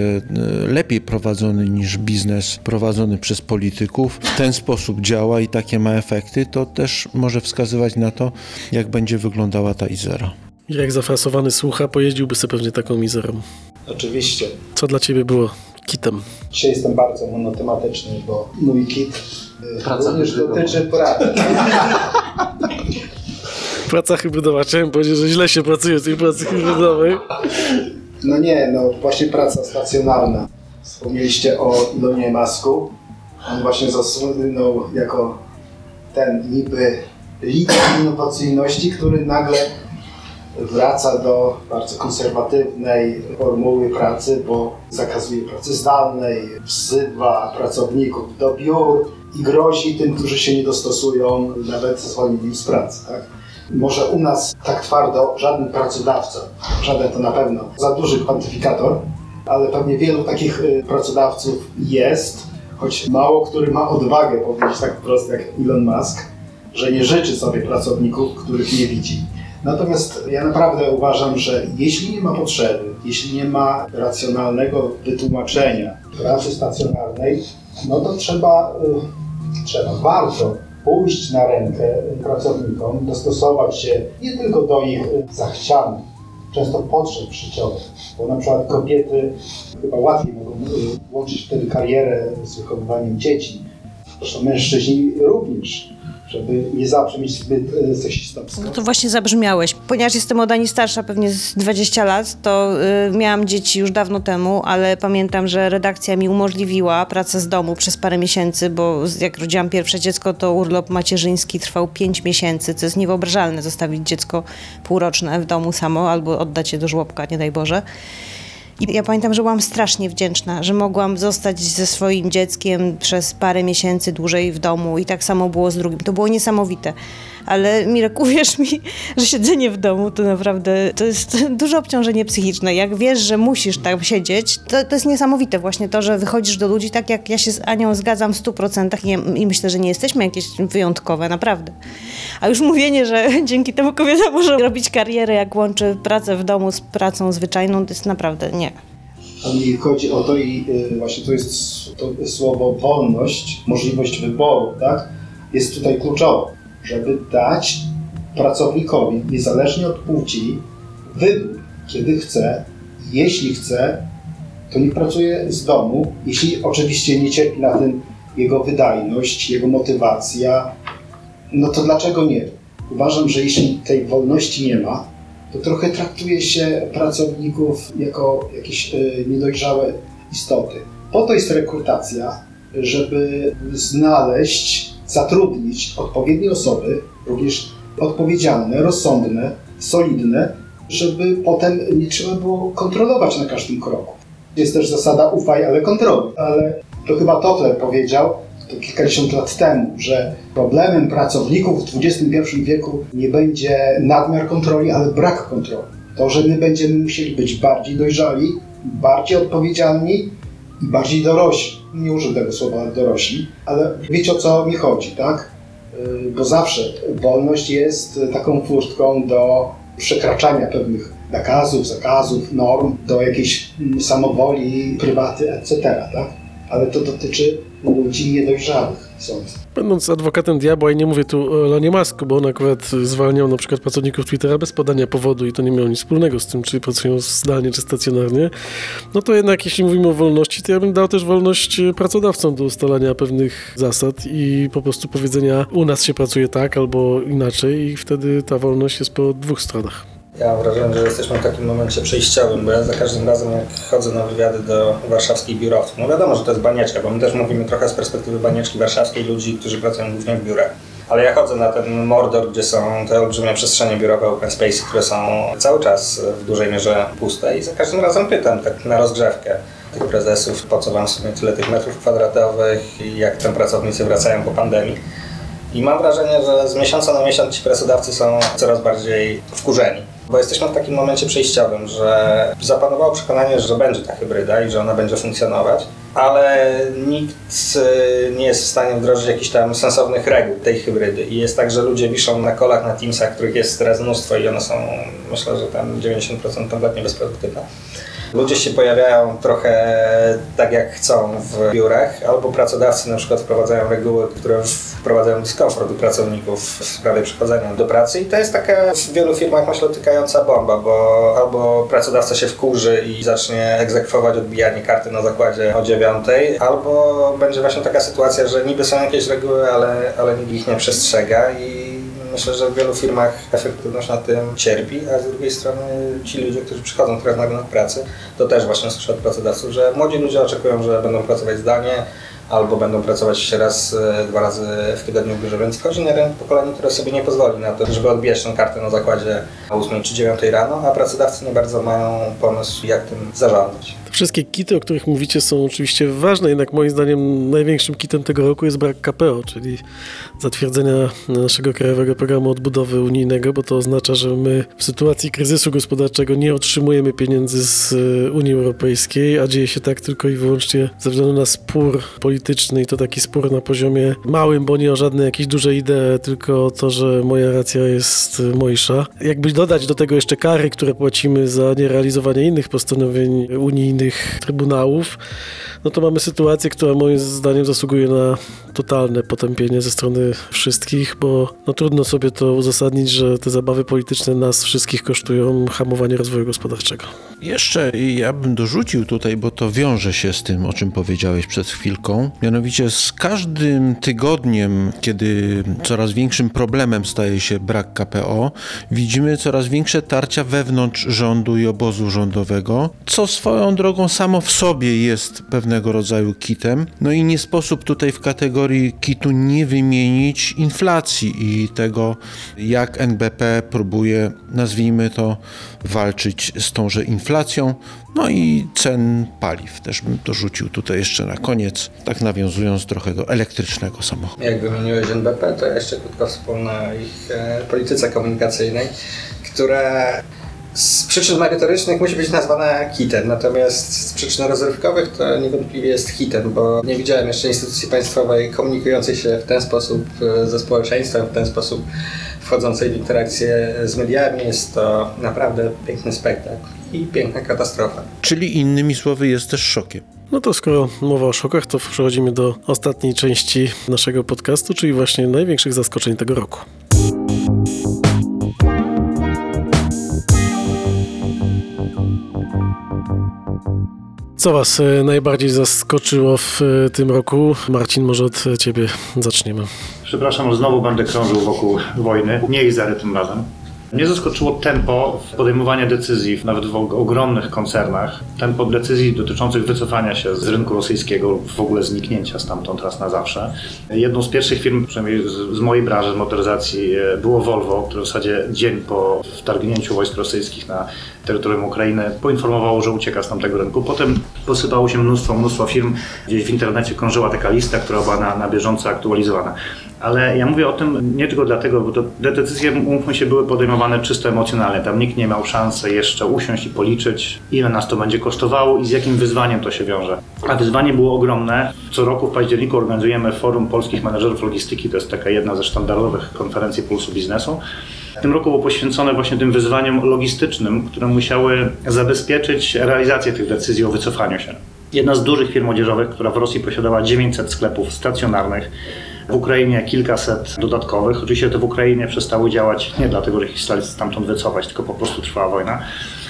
lepiej prowadzony niż biznes prowadzony przez polityków, w ten sposób działa i takie ma efekty, to też może wskazywać na to, jak będzie wyglądała ta iZera. Jak zafasowany słucha, pojeździłby sobie pewnie taką iZerą. Oczywiście. Co dla ciebie było kitem? Dzisiaj jestem bardzo monotematyczny, bo mój kit również dotyczy pracy. Praca hybrydowa. Chciałem powiedzieć, że źle się pracuje w tej pracy hybrydowej. No nie, no właśnie praca stacjonalna. Wspomnieliście o Elonie Musku. On właśnie zasłynął jako ten niby lider innowacyjności, który nagle wraca do bardzo konserwatywnej formuły pracy, bo zakazuje pracy zdalnej, wzywa pracowników do biur i grozi tym, którzy się nie dostosują, nawet zwolnieniem z pracy, tak? Może u nas tak twardo żaden pracodawca, żaden to na pewno za duży kwantyfikator, ale pewnie wielu takich pracodawców jest, choć mało który ma odwagę powiedzieć tak wprost jak Elon Musk, że nie życzy sobie pracowników, których nie widzi. Natomiast ja naprawdę uważam, że jeśli nie ma potrzeby, jeśli nie ma racjonalnego wytłumaczenia pracy stacjonarnej, no to trzeba, trzeba warto pójść na rękę pracownikom, dostosować się nie tylko do ich zachcianych, często potrzeb życiowych, bo na przykład kobiety chyba łatwiej mogą łączyć wtedy karierę z wychowywaniem dzieci, zresztą mężczyźni również, żeby nie zawsze mieć zbyt e, seksistowską. No to właśnie zabrzmiałeś. Ponieważ jestem od Ani starsza, pewnie z dwadzieścia lat, to y, miałam dzieci już dawno temu, ale pamiętam, że redakcja mi umożliwiła pracę z domu przez parę miesięcy, bo jak rodziłam pierwsze dziecko, to urlop macierzyński trwał pięć miesięcy, co jest niewyobrażalne, zostawić dziecko półroczne w domu samo albo oddać je do żłobka, nie daj Boże. I ja pamiętam, że byłam strasznie wdzięczna, że mogłam zostać ze swoim dzieckiem przez parę miesięcy dłużej w domu i tak samo było z drugim. To było niesamowite, ale Mirek, uwierz mi, że siedzenie w domu to naprawdę, to jest duże obciążenie psychiczne. Jak wiesz, że musisz tam siedzieć, to, to jest niesamowite właśnie to, że wychodzisz do ludzi tak, jak ja się z Anią zgadzam w stu procentach i myślę, że nie jesteśmy jakieś wyjątkowe, naprawdę. A już mówienie, że dzięki temu kobieta może robić karierę, jak łączy pracę w domu z pracą zwyczajną, to jest naprawdę nie. A mi chodzi o to i właśnie to jest to słowo wolność, możliwość wyboru, tak? Jest tutaj kluczowe, żeby dać pracownikowi, niezależnie od płci, wybór, kiedy chce, jeśli chce, to niech pracuje z domu, jeśli oczywiście nie cierpi na tym jego wydajność, jego motywacja, no to dlaczego nie? Uważam, że jeśli tej wolności nie ma, to trochę traktuje się pracowników jako jakieś y, niedojrzałe istoty. Po to jest rekrutacja, żeby znaleźć, zatrudnić odpowiednie osoby, również odpowiedzialne, rozsądne, solidne, żeby potem nie trzeba było kontrolować na każdym kroku. Jest też zasada ufaj, ale kontroluj. Ale to chyba Toffler powiedział to kilkadziesiąt lat temu, że problemem pracowników w dwudziestym pierwszym wieku nie będzie nadmiar kontroli, ale brak kontroli. To, że my będziemy musieli być bardziej dojrzali, bardziej odpowiedzialni i bardziej dorośli. Nie użyję tego słowa dorośli, ale wiecie, o co mi chodzi, tak? Bo zawsze wolność jest taką furtką do przekraczania pewnych nakazów, zakazów, norm, do jakiejś samowoli, prywaty, et cetera, tak? Ale to dotyczy ludzi niedojrzałych, sądzę. Będąc adwokatem diabła, i nie mówię tu o Elonie Musku, bo on akurat zwalniał na przykład pracowników Twittera bez podania powodu i to nie miało nic wspólnego z tym, czy pracują zdalnie, czy stacjonarnie, no to jednak jeśli mówimy o wolności, to ja bym dał też wolność pracodawcom do ustalania pewnych zasad i po prostu powiedzenia u nas się pracuje tak albo inaczej i wtedy ta wolność jest po dwóch stronach. Ja mam wrażenie, że jesteśmy w takim momencie przejściowym, bo ja za każdym razem, jak chodzę na wywiady do warszawskich biurowców, no wiadomo, że to jest banieczka, bo my też mówimy trochę z perspektywy banieczki warszawskiej ludzi, którzy pracują głównie w biurach. Ale ja chodzę na ten Mordor, gdzie są te olbrzymie przestrzenie biurowe open space, które są cały czas w dużej mierze puste i za każdym razem pytam tak na rozgrzewkę tych prezesów, po co wam sobie tyle tych metrów kwadratowych i jak tam pracownicy wracają po pandemii. I mam wrażenie, że z miesiąca na miesiąc ci pracodawcy są coraz bardziej wkurzeni. Bo jesteśmy w takim momencie przejściowym, że zapanowało przekonanie, że będzie ta hybryda i że ona będzie funkcjonować, ale nikt nie jest w stanie wdrożyć jakichś tam sensownych reguł tej hybrydy. I jest tak, że ludzie wiszą na kolach, na Teamsach, których jest teraz mnóstwo i one są, myślę, że tam dziewięćdziesiąt procent kompletnie bezproduktywne. Ludzie się pojawiają trochę tak, jak chcą w biurach, albo pracodawcy na przykład wprowadzają reguły, które wprowadzają dyskomfort u pracowników w sprawie przychodzenia do pracy i to jest taka w wielu firmach, myślę, tykająca bomba, bo albo pracodawca się wkurzy i zacznie egzekwować odbijanie karty na zakładzie o dziewiątej, albo będzie właśnie taka sytuacja, że niby są jakieś reguły, ale, ale nikt ich nie przestrzega i myślę, że w wielu firmach efektywność na tym cierpi, a z drugiej strony ci ludzie, którzy przychodzą teraz na rynek pracy, to też właśnie słyszę od pracodawców, że młodzi ludzie oczekują, że będą pracować zdalnie albo będą pracować jeszcze raz, dwa razy w tygodniu w biurze, więc wchodzi na rynek pokolenie, które sobie nie pozwoli na to, żeby odbijać tę kartę na zakładzie o ósmej czy dziewiątej rano, a pracodawcy nie bardzo mają pomysł, jak tym zarządzać. Wszystkie kity, o których mówicie, są oczywiście ważne, jednak moim zdaniem największym kitem tego roku jest brak K P O, czyli zatwierdzenia naszego Krajowego Programu Odbudowy Unijnego, bo to oznacza, że my w sytuacji kryzysu gospodarczego nie otrzymujemy pieniędzy z Unii Europejskiej, a dzieje się tak tylko i wyłącznie ze względu na spór polityczny polityczny i to taki spór na poziomie małym, bo nie o żadne jakieś duże idee, tylko o to, że moja racja jest mojsza. Jakby dodać do tego jeszcze kary, które płacimy za nierealizowanie innych postanowień unijnych trybunałów, no to mamy sytuację, która moim zdaniem zasługuje na totalne potępienie ze strony wszystkich, bo no trudno sobie to uzasadnić, że te zabawy polityczne nas wszystkich kosztują hamowanie rozwoju gospodarczego. Jeszcze ja bym dorzucił tutaj, bo to wiąże się z tym, o czym powiedziałeś przed chwilką. Mianowicie z każdym tygodniem, kiedy coraz większym problemem staje się brak K P O, widzimy coraz większe tarcia wewnątrz rządu i obozu rządowego, co swoją drogą samo w sobie jest pewnego rodzaju kitem. No i nie sposób tutaj w kategorii kitu nie wymienić inflacji i tego, jak N B P próbuje, nazwijmy to, walczyć z tąże inflacją, no i cen paliw. Też bym dorzucił tutaj jeszcze na koniec, tak nawiązując trochę do elektrycznego samochodu. Jak wymieniłeś N B P, to jeszcze krótko wspomnę o ich e, polityce komunikacyjnej, która z przyczyn merytorycznych musi być nazwana hitem, natomiast z przyczyn rozrywkowych to niewątpliwie jest hitem, bo nie widziałem jeszcze instytucji państwowej komunikującej się w ten sposób ze społeczeństwem, w ten sposób wchodzącej w interakcję z mediami. Jest to naprawdę piękny spektakl i piękna katastrofa. Czyli innymi słowy jest też szokiem. No to skoro mowa o szokach, to przechodzimy do ostatniej części naszego podcastu, czyli właśnie największych zaskoczeń tego roku. Co was najbardziej zaskoczyło w tym roku? Marcin, może od ciebie zaczniemy. Przepraszam, znowu będę krążył wokół wojny. Nie iZery tym razem. Mnie zaskoczyło tempo podejmowania decyzji, nawet w ogromnych koncernach. Tempo decyzji dotyczących wycofania się z rynku rosyjskiego lub w ogóle zniknięcia stamtąd raz na zawsze. Jedną z pierwszych firm, przynajmniej z mojej branży, z motoryzacji, było Volvo, które w zasadzie dzień po wtargnięciu wojsk rosyjskich na terytorium Ukrainy poinformowało, że ucieka z tamtego rynku. Potem posypało się mnóstwo, mnóstwo firm. Gdzieś w internecie krążyła taka lista, która była na, na bieżąco aktualizowana. Ale ja mówię o tym nie tylko dlatego, bo te decyzje, umówmy się, były podejmowane czysto emocjonalnie. Tam nikt nie miał szansy jeszcze usiąść i policzyć, ile nas to będzie kosztowało i z jakim wyzwaniem to się wiąże. A wyzwanie było ogromne. Co roku w październiku organizujemy Forum Polskich Menedżerów Logistyki. To jest taka jedna ze sztandarowych konferencji Pulsu Biznesu. W tym roku było poświęcone właśnie tym wyzwaniom logistycznym, które musiały zabezpieczyć realizację tych decyzji o wycofaniu się. Jedna z dużych firm odzieżowych, która w Rosji posiadała dziewięćset sklepów stacjonarnych, w Ukrainie kilkaset dodatkowych. Oczywiście te w Ukrainie przestały działać nie dlatego, że ich chcieli stamtąd wycofać, tylko po prostu trwała wojna.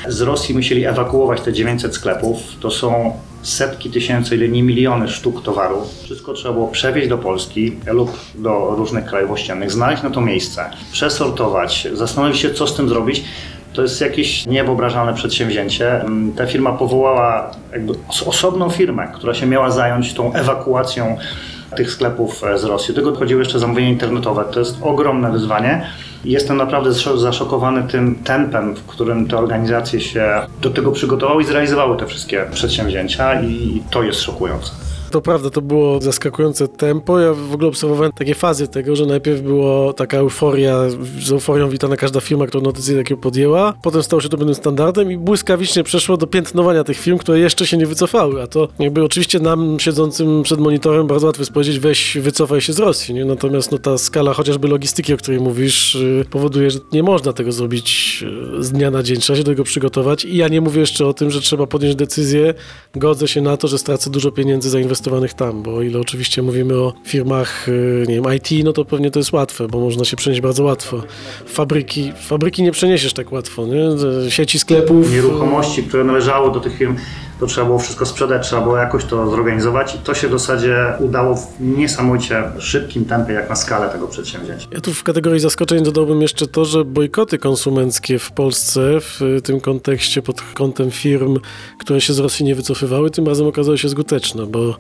Z Rosji musieli ewakuować te dziewięćset sklepów. To są setki tysięcy, ile nie miliony sztuk towaru. Wszystko trzeba było przewieźć do Polski lub do różnych krajów ościennych, znaleźć na to miejsce, przesortować, zastanowić się, co z tym zrobić. To jest jakieś niewyobrażalne przedsięwzięcie. Ta firma powołała jakby osobną firmę, która się miała zająć tą ewakuacją tych sklepów z Rosji. Do tego dochodziły jeszcze zamówienia internetowe. To jest ogromne wyzwanie. Jestem naprawdę zaszokowany tym tempem, w którym te organizacje się do tego przygotowały i zrealizowały te wszystkie przedsięwzięcia i to jest szokujące. To prawda, to było zaskakujące tempo. Ja w ogóle obserwowałem takie fazy tego, że najpierw była taka euforia, z euforią witana każda firma, która decyzję takiego podjęła. Potem stało się to pewnym standardem i błyskawicznie przeszło do piętnowania tych firm, które jeszcze się nie wycofały. A to jakby oczywiście nam siedzącym przed monitorem bardzo łatwo jest powiedzieć, weź wycofaj się z Rosji. Nie? Natomiast no, ta skala chociażby logistyki, o której mówisz, powoduje, że nie można tego zrobić z dnia na dzień. Trzeba się do tego przygotować. I ja nie mówię jeszcze o tym, że trzeba podjąć decyzję. Godzę się na to, że stracę dużo pieniędzy za inwestowanie tam, bo o ile oczywiście mówimy o firmach, nie wiem, I T, no to pewnie to jest łatwe, bo można się przenieść bardzo łatwo. Fabryki, fabryki nie przeniesiesz tak łatwo, nie? Sieci sklepów. Nieruchomości, które należały do tych firm, to trzeba było wszystko sprzedać, trzeba było jakoś to zorganizować i to się w zasadzie udało w niesamowicie szybkim tempie, jak na skalę tego przedsięwzięcia. Ja tu w kategorii zaskoczeń dodałbym jeszcze to, że bojkoty konsumenckie w Polsce w tym kontekście pod kątem firm, które się z Rosji nie wycofywały, tym razem okazały się skuteczne, bo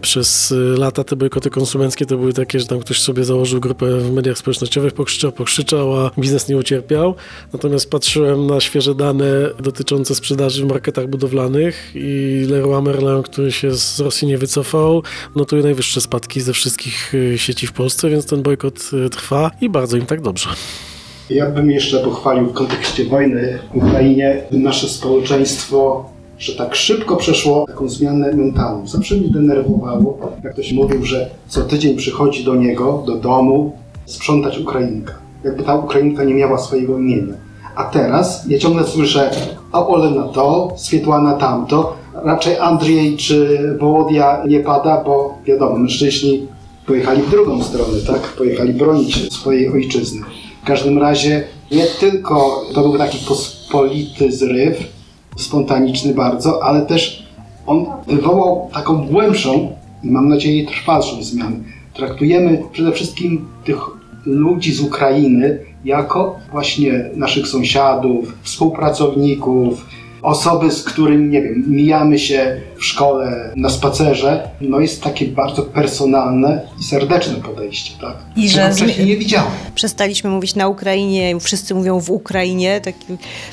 przez lata te bojkoty konsumenckie to były takie, że tam ktoś sobie założył grupę w mediach społecznościowych, pokrzyczał, pokrzyczał, a biznes nie ucierpiał. Natomiast patrzyłem na świeże dane dotyczące sprzedaży w marketach budowlanych i Leroy Merlin, który się z Rosji nie wycofał, notuje najwyższe spadki ze wszystkich sieci w Polsce, więc ten bojkot trwa i bardzo im tak dobrze. Ja bym jeszcze pochwalił w kontekście wojny w Ukrainie nasze społeczeństwo że tak szybko przeszło taką zmianę mentalną. Zawsze mnie denerwowało, jak ktoś mówił, że co tydzień przychodzi do niego, do domu, sprzątać Ukrainka. Jakby ta Ukrainka nie miała swojego imienia. A teraz ja ciągle słyszę, a Olena to, Swietłana tamto, raczej Andrzej czy Wołodia nie pada, bo wiadomo, mężczyźni pojechali w drugą stronę, tak? Pojechali bronić swojej ojczyzny. W każdym razie nie tylko to był taki pospolity zryw, spontaniczny bardzo, ale też on wywołał taką głębszą i mam nadzieję trwalszą zmianę. Traktujemy przede wszystkim tych ludzi z Ukrainy jako właśnie naszych sąsiadów, współpracowników, osoby, z którymi, nie wiem, mijamy się w szkole, na spacerze, no jest takie bardzo personalne i serdeczne podejście, tak? I że wcześniej nie widziałem. Przestaliśmy mówić na Ukrainie, wszyscy mówią w Ukrainie, takie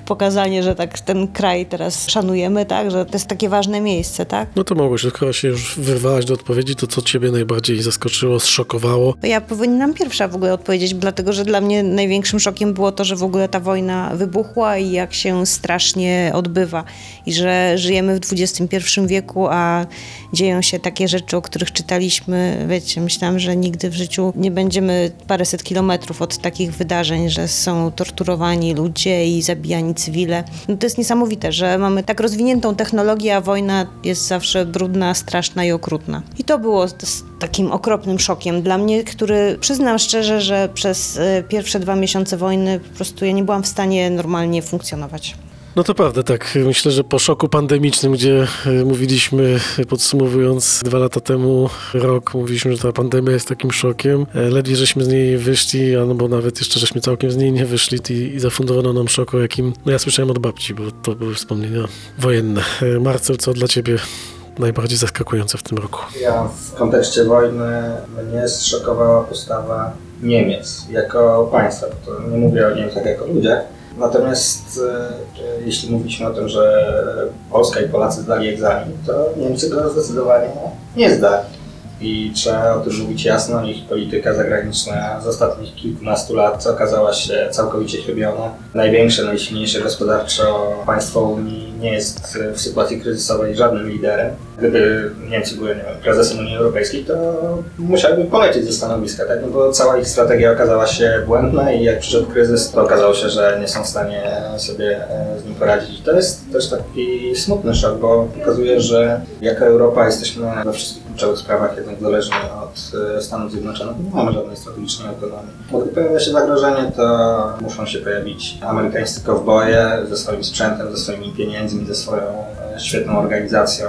pokazanie, że tak ten kraj teraz szanujemy, tak? Że to jest takie ważne miejsce, tak? No to Małgosiu, skoro się już wyrwałaś do odpowiedzi, to co ciebie najbardziej zaskoczyło, zszokowało? Ja powinnam pierwsza w ogóle odpowiedzieć, dlatego, że dla mnie największym szokiem było to, że w ogóle ta wojna wybuchła i jak się strasznie odbyła. I że żyjemy w dwudziestym pierwszym wieku, a dzieją się takie rzeczy, o których czytaliśmy. Wiecie, myślałam, że nigdy w życiu nie będziemy paręset kilometrów od takich wydarzeń, że są torturowani ludzie i zabijani cywile. No to jest niesamowite, że mamy tak rozwiniętą technologię, a wojna jest zawsze brudna, straszna i okrutna. I to było z takim okropnym szokiem dla mnie, który przyznam szczerze, że przez pierwsze dwa miesiące wojny po prostu ja nie byłam w stanie normalnie funkcjonować. No to prawda, tak. Myślę, że po szoku pandemicznym, gdzie mówiliśmy, podsumowując dwa lata temu rok, mówiliśmy, że ta pandemia jest takim szokiem. Ledwie żeśmy z niej wyszli, albo nawet jeszcze żeśmy całkiem z niej nie wyszli i, i zafundowano nam szok, o jakim no ja słyszałem od babci, bo to były wspomnienia wojenne. Marcel, co dla ciebie najbardziej zaskakujące w tym roku? Ja w kontekście wojny mnie zszokowała postawa Niemiec jako państwa. To nie mówię o Niemcach jako ludziach. Natomiast e, jeśli mówiliśmy o tym, że Polska i Polacy zdali egzamin, to Niemcy go zdecydowanie nie zdali. I trzeba o tym mówić jasno, ich polityka zagraniczna z ostatnich kilkunastu lat okazała się całkowicie chybiona. Największe, najsilniejsze gospodarczo państwo Unii nie jest w sytuacji kryzysowej żadnym liderem. Gdyby Niemcy były, nie wiem, prezesem Unii Europejskiej, to musiałby polecieć ze stanowiska, tak? No bo cała ich strategia okazała się błędna i jak przyszedł kryzys, to okazało się, że nie są w stanie sobie z nim poradzić. To jest też taki smutny szok, bo pokazuje, że jako Europa jesteśmy we wszystkich kluczowych sprawach jednak zależni od Stanów Zjednoczonych. Nie mamy żadnej strategicznej ekonomii. Gdy pojawia się zagrożenie, to muszą się pojawić amerykańscy kowboje ze swoim sprzętem, ze swoimi pieniędzmi, ze swoją świetną organizacją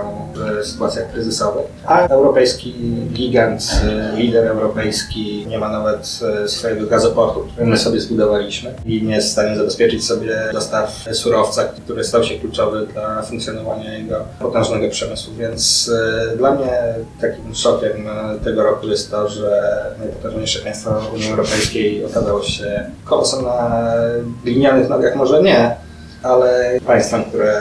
w sytuacjach kryzysowych, a europejski gigant, lider europejski nie ma nawet swojego gazoportu, który my sobie zbudowaliśmy i nie jest w stanie zabezpieczyć sobie dostaw surowca, który stał się kluczowy dla funkcjonowania jego potężnego przemysłu. Więc dla mnie takim szokiem tego roku jest to, że najpotężniejsze państwo Unii Europejskiej okazało się kolosem na glinianych nogach, może nie, ale państwem, które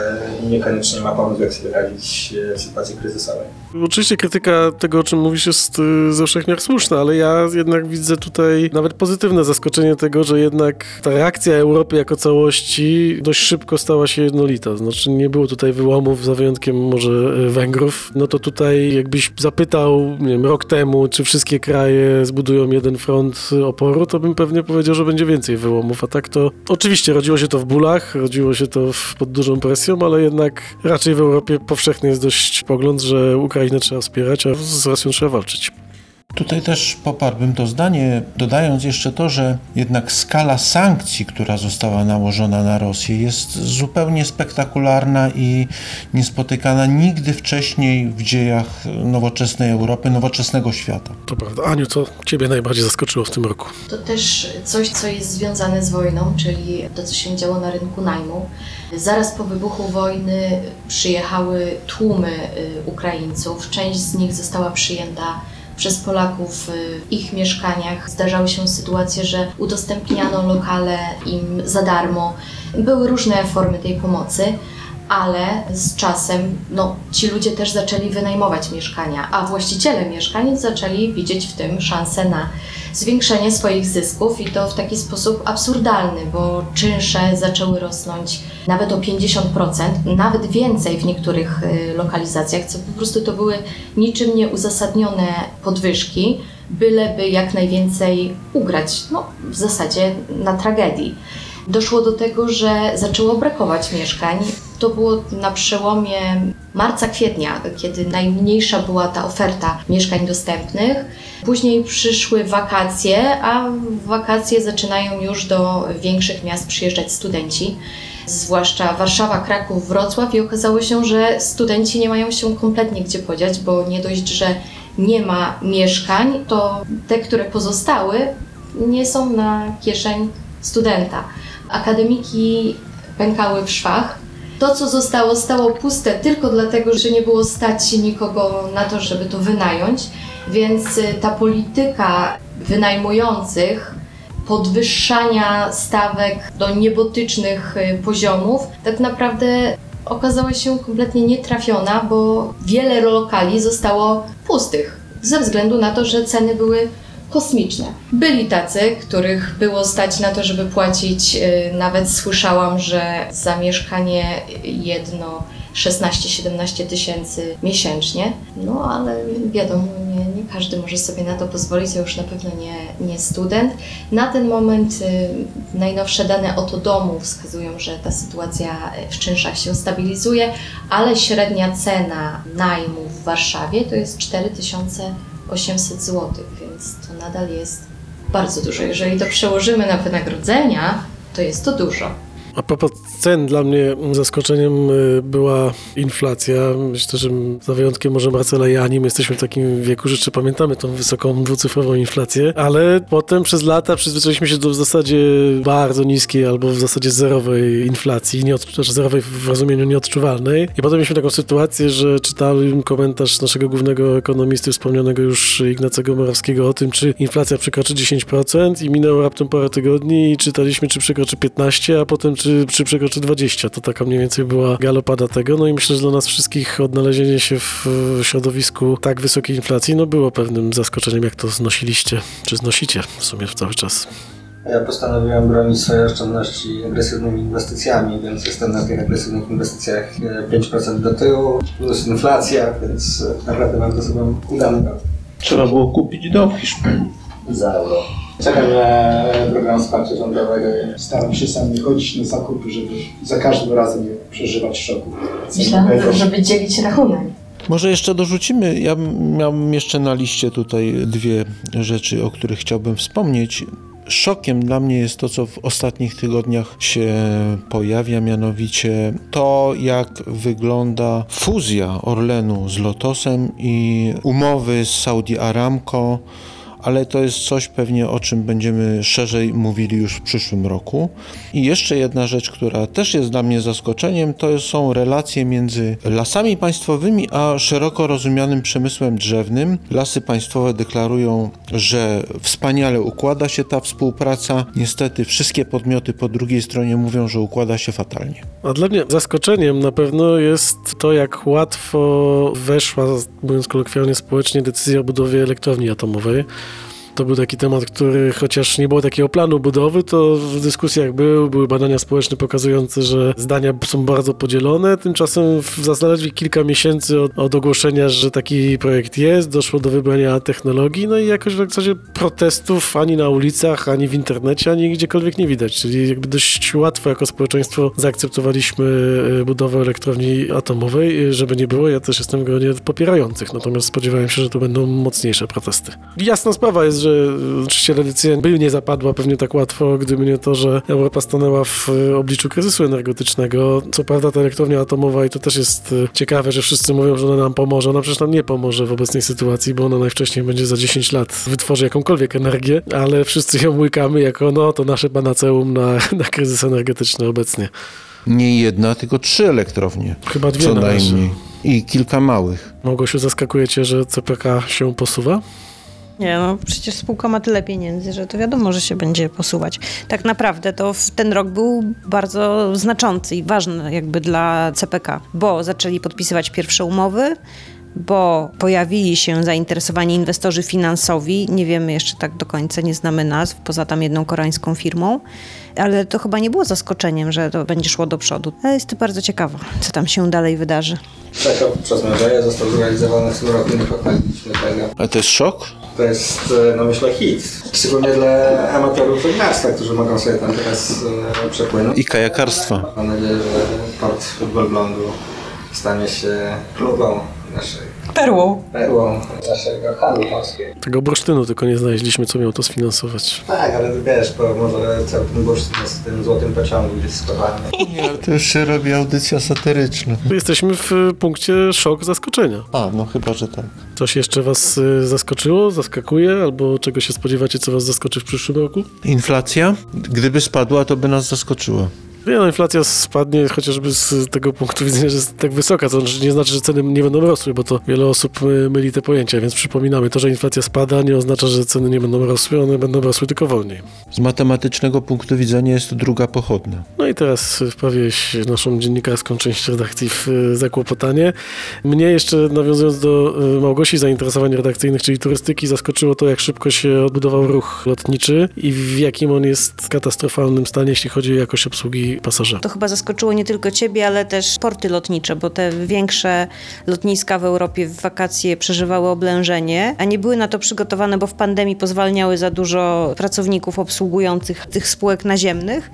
niekoniecznie ma pomysł, jak sobie radzić w sytuacji kryzysowej. Oczywiście krytyka tego, o czym mówisz, jest ze wszechmiar słuszna, ale ja jednak widzę tutaj nawet pozytywne zaskoczenie tego, że jednak ta reakcja Europy jako całości dość szybko stała się jednolita. Znaczy nie było tutaj wyłomów, za wyjątkiem może Węgrów. No to tutaj jakbyś zapytał, nie wiem, rok temu, czy wszystkie kraje zbudują jeden front oporu, to bym pewnie powiedział, że będzie więcej wyłomów. A tak to oczywiście rodziło się to w bólach, rodziło się to pod dużą presją, ale jednak raczej w Europie powszechny jest dość pogląd, że Ukrainę trzeba wspierać, a z Rosją trzeba walczyć. Tutaj też poparłbym to zdanie, dodając jeszcze to, że jednak skala sankcji, która została nałożona na Rosję, jest zupełnie spektakularna i niespotykana nigdy wcześniej w dziejach nowoczesnej Europy, nowoczesnego świata. To prawda. Aniu, co ciebie najbardziej zaskoczyło w tym roku? To też coś, co jest związane z wojną, czyli to, co się działo na rynku najmu. Zaraz po wybuchu wojny przyjechały tłumy Ukraińców. Część z nich została przyjęta przez Polaków w ich mieszkaniach. Zdarzały się sytuacje, że udostępniano lokale im za darmo. Były różne formy tej pomocy, ale z czasem no, ci ludzie też zaczęli wynajmować mieszkania, a właściciele mieszkań zaczęli widzieć w tym szansę na zwiększenie swoich zysków i to w taki sposób absurdalny, bo czynsze zaczęły rosnąć nawet o pięćdziesiąt procent, nawet więcej w niektórych lokalizacjach, co po prostu to były niczym nieuzasadnione podwyżki, byleby jak najwięcej ugrać, no w zasadzie na tragedii. Doszło do tego, że zaczęło brakować mieszkań. To było na przełomie marca-kwietnia, kiedy najmniejsza była ta oferta mieszkań dostępnych. Później przyszły wakacje, a w wakacje zaczynają już do większych miast przyjeżdżać studenci, zwłaszcza Warszawa, Kraków, Wrocław i okazało się, że studenci nie mają się kompletnie gdzie podziać, bo nie dość, że nie ma mieszkań, to te, które pozostały, nie są na kieszeń studenta. Akademiki pękały w szwach. To, co zostało, stało puste tylko dlatego, że nie było stać nikogo na to, żeby to wynająć, więc ta polityka wynajmujących, podwyższania stawek do niebotycznych poziomów, tak naprawdę okazała się kompletnie nietrafiona, bo wiele lokali zostało pustych ze względu na to, że ceny były kosmiczne. Byli tacy, których było stać na to, żeby płacić, nawet słyszałam, że za mieszkanie jedno szesnaście siedemnaście tysięcy miesięcznie, no ale wiadomo, nie, nie każdy może sobie na to pozwolić, a już na pewno nie, nie student. Na ten moment najnowsze dane Oto Domu wskazują, że ta sytuacja w czynszach się stabilizuje, ale średnia cena najmu w Warszawie to jest cztery tysiące osiemset złotych, więc to nadal jest bardzo dużo. Jeżeli to przełożymy na wynagrodzenia, to jest to dużo. A propos cen, dla mnie zaskoczeniem była inflacja. Myślę, że za wyjątkiem może Marcela i Ani, my jesteśmy w takim wieku, że jeszcze pamiętamy tą wysoką dwucyfrową inflację, ale potem przez lata przyzwyczailiśmy się do w zasadzie bardzo niskiej albo w zasadzie zerowej inflacji, nie od, znaczy zerowej w rozumieniu nieodczuwalnej. I potem mieliśmy taką sytuację, że czytałem komentarz naszego głównego ekonomisty, wspomnianego już Ignacego Morawskiego, o tym, czy inflacja przekroczy dziesięć procent i minęło raptem parę tygodni i czytaliśmy, czy przekroczy piętnaście procent, a potem Czy, czy przekroczy dwadzieścia, to taka mniej więcej była galopada tego, no i myślę, że dla nas wszystkich odnalezienie się w środowisku tak wysokiej inflacji, no było pewnym zaskoczeniem, jak to znosiliście, czy znosicie w sumie cały czas. Ja postanowiłem bronić swojej oszczędności agresywnymi inwestycjami, więc jestem na tych agresywnych inwestycjach pięć procent do tyłu, plus inflacja, więc naprawdę mam to sobą udany rok. Trzeba było kupić dom w Hiszpanii za euro. Czekam na program wsparcia rządowego. Staram się sam nie chodzić na zakupy, żeby za każdym razem nie przeżywać szoku. Myślałam, żeby dzielić rachunek. Może jeszcze dorzucimy, ja miałem jeszcze na liście tutaj dwie rzeczy, o których chciałbym wspomnieć. Szokiem dla mnie jest to, co w ostatnich tygodniach się pojawia, mianowicie to, jak wygląda fuzja Orlenu z Lotosem i umowy z Saudi Aramco. Ale to jest coś pewnie, o czym będziemy szerzej mówili już w przyszłym roku. I jeszcze jedna rzecz, która też jest dla mnie zaskoczeniem, to są relacje między lasami państwowymi a szeroko rozumianym przemysłem drzewnym. Lasy państwowe deklarują, że wspaniale układa się ta współpraca. Niestety wszystkie podmioty po drugiej stronie mówią, że układa się fatalnie. A dla mnie zaskoczeniem na pewno jest to, jak łatwo weszła, mówiąc kolokwialnie społecznie, decyzja o budowie elektrowni atomowej. To był taki temat, który chociaż nie było takiego planu budowy, to w dyskusjach był, były badania społeczne pokazujące, że zdania są bardzo podzielone. Tymczasem w zaledwie kilka miesięcy od, od ogłoszenia, że taki projekt jest, doszło do wybrania technologii, no i jakoś w zasadzie protestów ani na ulicach, ani w internecie, ani gdziekolwiek nie widać. Czyli jakby dość łatwo jako społeczeństwo zaakceptowaliśmy budowę elektrowni atomowej, żeby nie było. Ja też jestem w gronie popierających, natomiast spodziewałem się, że to będą mocniejsze protesty. Jasna sprawa jest, że oczywiście lewica by nie zapadła pewnie tak łatwo, gdyby nie to, że Europa stanęła w obliczu kryzysu energetycznego. Co prawda ta elektrownia atomowa, i to też jest ciekawe, że wszyscy mówią, że ona nam pomoże. Ona przecież nam nie pomoże w obecnej sytuacji, bo ona najwcześniej będzie za dziesięć lat wytworzy jakąkolwiek energię, ale wszyscy ją łykamy jako no to nasze panaceum na, na kryzys energetyczny obecnie. Nie jedna, tylko trzy elektrownie. Chyba dwie co na najmniej. I kilka małych. Małgosiu, zaskakuje cię, że C P K się posuwa? Nie, no przecież spółka ma tyle pieniędzy, że to wiadomo, że się będzie posuwać. Tak naprawdę to ten rok był bardzo znaczący i ważny jakby dla C P K, bo zaczęli podpisywać pierwsze umowy, bo pojawili się zainteresowani inwestorzy finansowi, nie wiemy jeszcze tak do końca, nie znamy nazw, poza tam jedną koreańską firmą, ale to chyba nie było zaskoczeniem, że to będzie szło do przodu. Ale jest to bardzo ciekawe, co tam się dalej wydarzy. Przekop przez Medżeja został zrealizowany w tym roku, nie pochwaliliśmy tego. A to jest szok? To jest, no myślę, hit. Szczególnie dla amatorów żeglarstwa, którzy mogą sobie tam teraz przepłynąć. I kajakarstwa. Mam nadzieję, że port Golblądu stanie się klubą naszej. Perłą. Perłą naszego handlu morskiego. Tego bursztynu tylko nie znaleźliśmy, co miał to sfinansować. Tak, ale wiesz, bo może cały ten bursztyn z tym złotym pociągu gdzieś schowany. Nie, ale to już się robi audycja satyryczna. Jesteśmy w punkcie szok zaskoczenia. A, no chyba, że tak. Coś jeszcze was zaskoczyło, zaskakuje, albo czego się spodziewacie, co was zaskoczy w przyszłym roku? Inflacja. Gdyby spadła, to by nas zaskoczyła. Nie, no inflacja spadnie chociażby z tego punktu widzenia, że jest tak wysoka, to nie znaczy, że ceny nie będą rosły, bo to wiele osób myli te pojęcia, więc przypominamy, to, że inflacja spada, nie oznacza, że ceny nie będą rosły, one będą rosły tylko wolniej. Z matematycznego punktu widzenia jest to druga pochodna. No i teraz wprawiłeś naszą dziennikarską część redakcji w zakłopotanie. Mnie jeszcze, nawiązując do Małgosi zainteresowań redakcyjnych, czyli turystyki, zaskoczyło to, jak szybko się odbudował ruch lotniczy i w jakim on jest katastrofalnym stanie, jeśli chodzi o jakość obsługi pasażerów. To chyba zaskoczyło nie tylko ciebie, ale też porty lotnicze, bo te większe lotniska w Europie w wakacje przeżywały oblężenie, a nie były na to przygotowane, bo w pandemii pozwalniały za dużo pracowników obsługujących tych spółek naziemnych.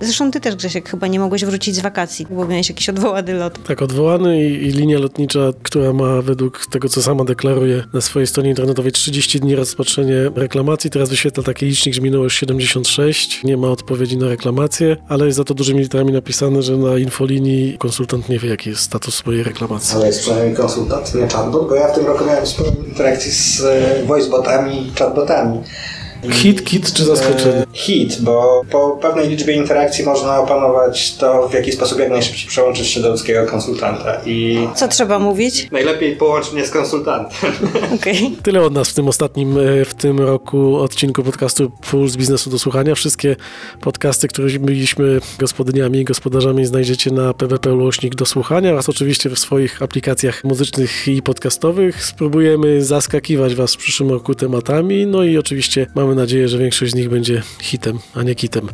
Zresztą ty też, Grzesiek, chyba nie mogłeś wrócić z wakacji, bo miałeś jakiś odwołany lot. Tak, odwołany i, i linia lotnicza, która ma według tego, co sama deklaruje na swojej stronie internetowej trzydzieści dni rozpatrzenie reklamacji. Teraz wyświetla taki licznik, że minęło już siedemdziesiąt sześć. Nie ma odpowiedzi na reklamację, ale jest za to dużymi literami napisane, że na infolinii konsultant nie wie, jaki jest status swojej reklamacji. Ale jest przynajmniej konsultant, nie chatbot, bo ja w tym roku miałem sporo interakcji z voicebotami i chatbotami. Hit, kit czy zaskoczenie? Hit, bo po pewnej liczbie interakcji można opanować to, w jaki sposób jak najszybciej przełączyć się do ludzkiego konsultanta. I co trzeba mówić? Najlepiej połącz mnie z konsultantem. Okay. Tyle od nas w tym ostatnim, w tym roku odcinku podcastu Puls Biznesu do Słuchania. Wszystkie podcasty, które byliśmy gospodyniami i gospodarzami, znajdziecie na P W P Ułośnik do Słuchania oraz oczywiście w swoich aplikacjach muzycznych i podcastowych. Spróbujemy zaskakiwać was w przyszłym roku tematami, no i oczywiście mamy Mamy nadzieję, że większość z nich będzie hitem, a nie kitem.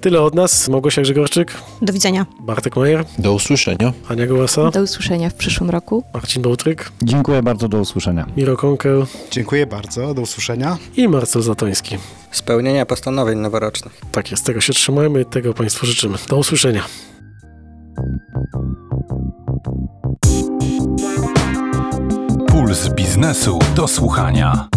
Tyle od nas. Małgosia Grzegorczyk. Do widzenia. Bartek Majer. Do usłyszenia. Ania Gołasa. Do usłyszenia w przyszłym roku. Marcin Bautryk. Dziękuję bardzo. Do usłyszenia. Miro Konkel. Dziękuję bardzo. Do usłyszenia. I Marcel Zatoński. Spełnienia postanowień noworocznych. Tak jest. Tego się trzymajmy. Tego państwu życzymy. Do usłyszenia. Puls Biznesu do Słuchania.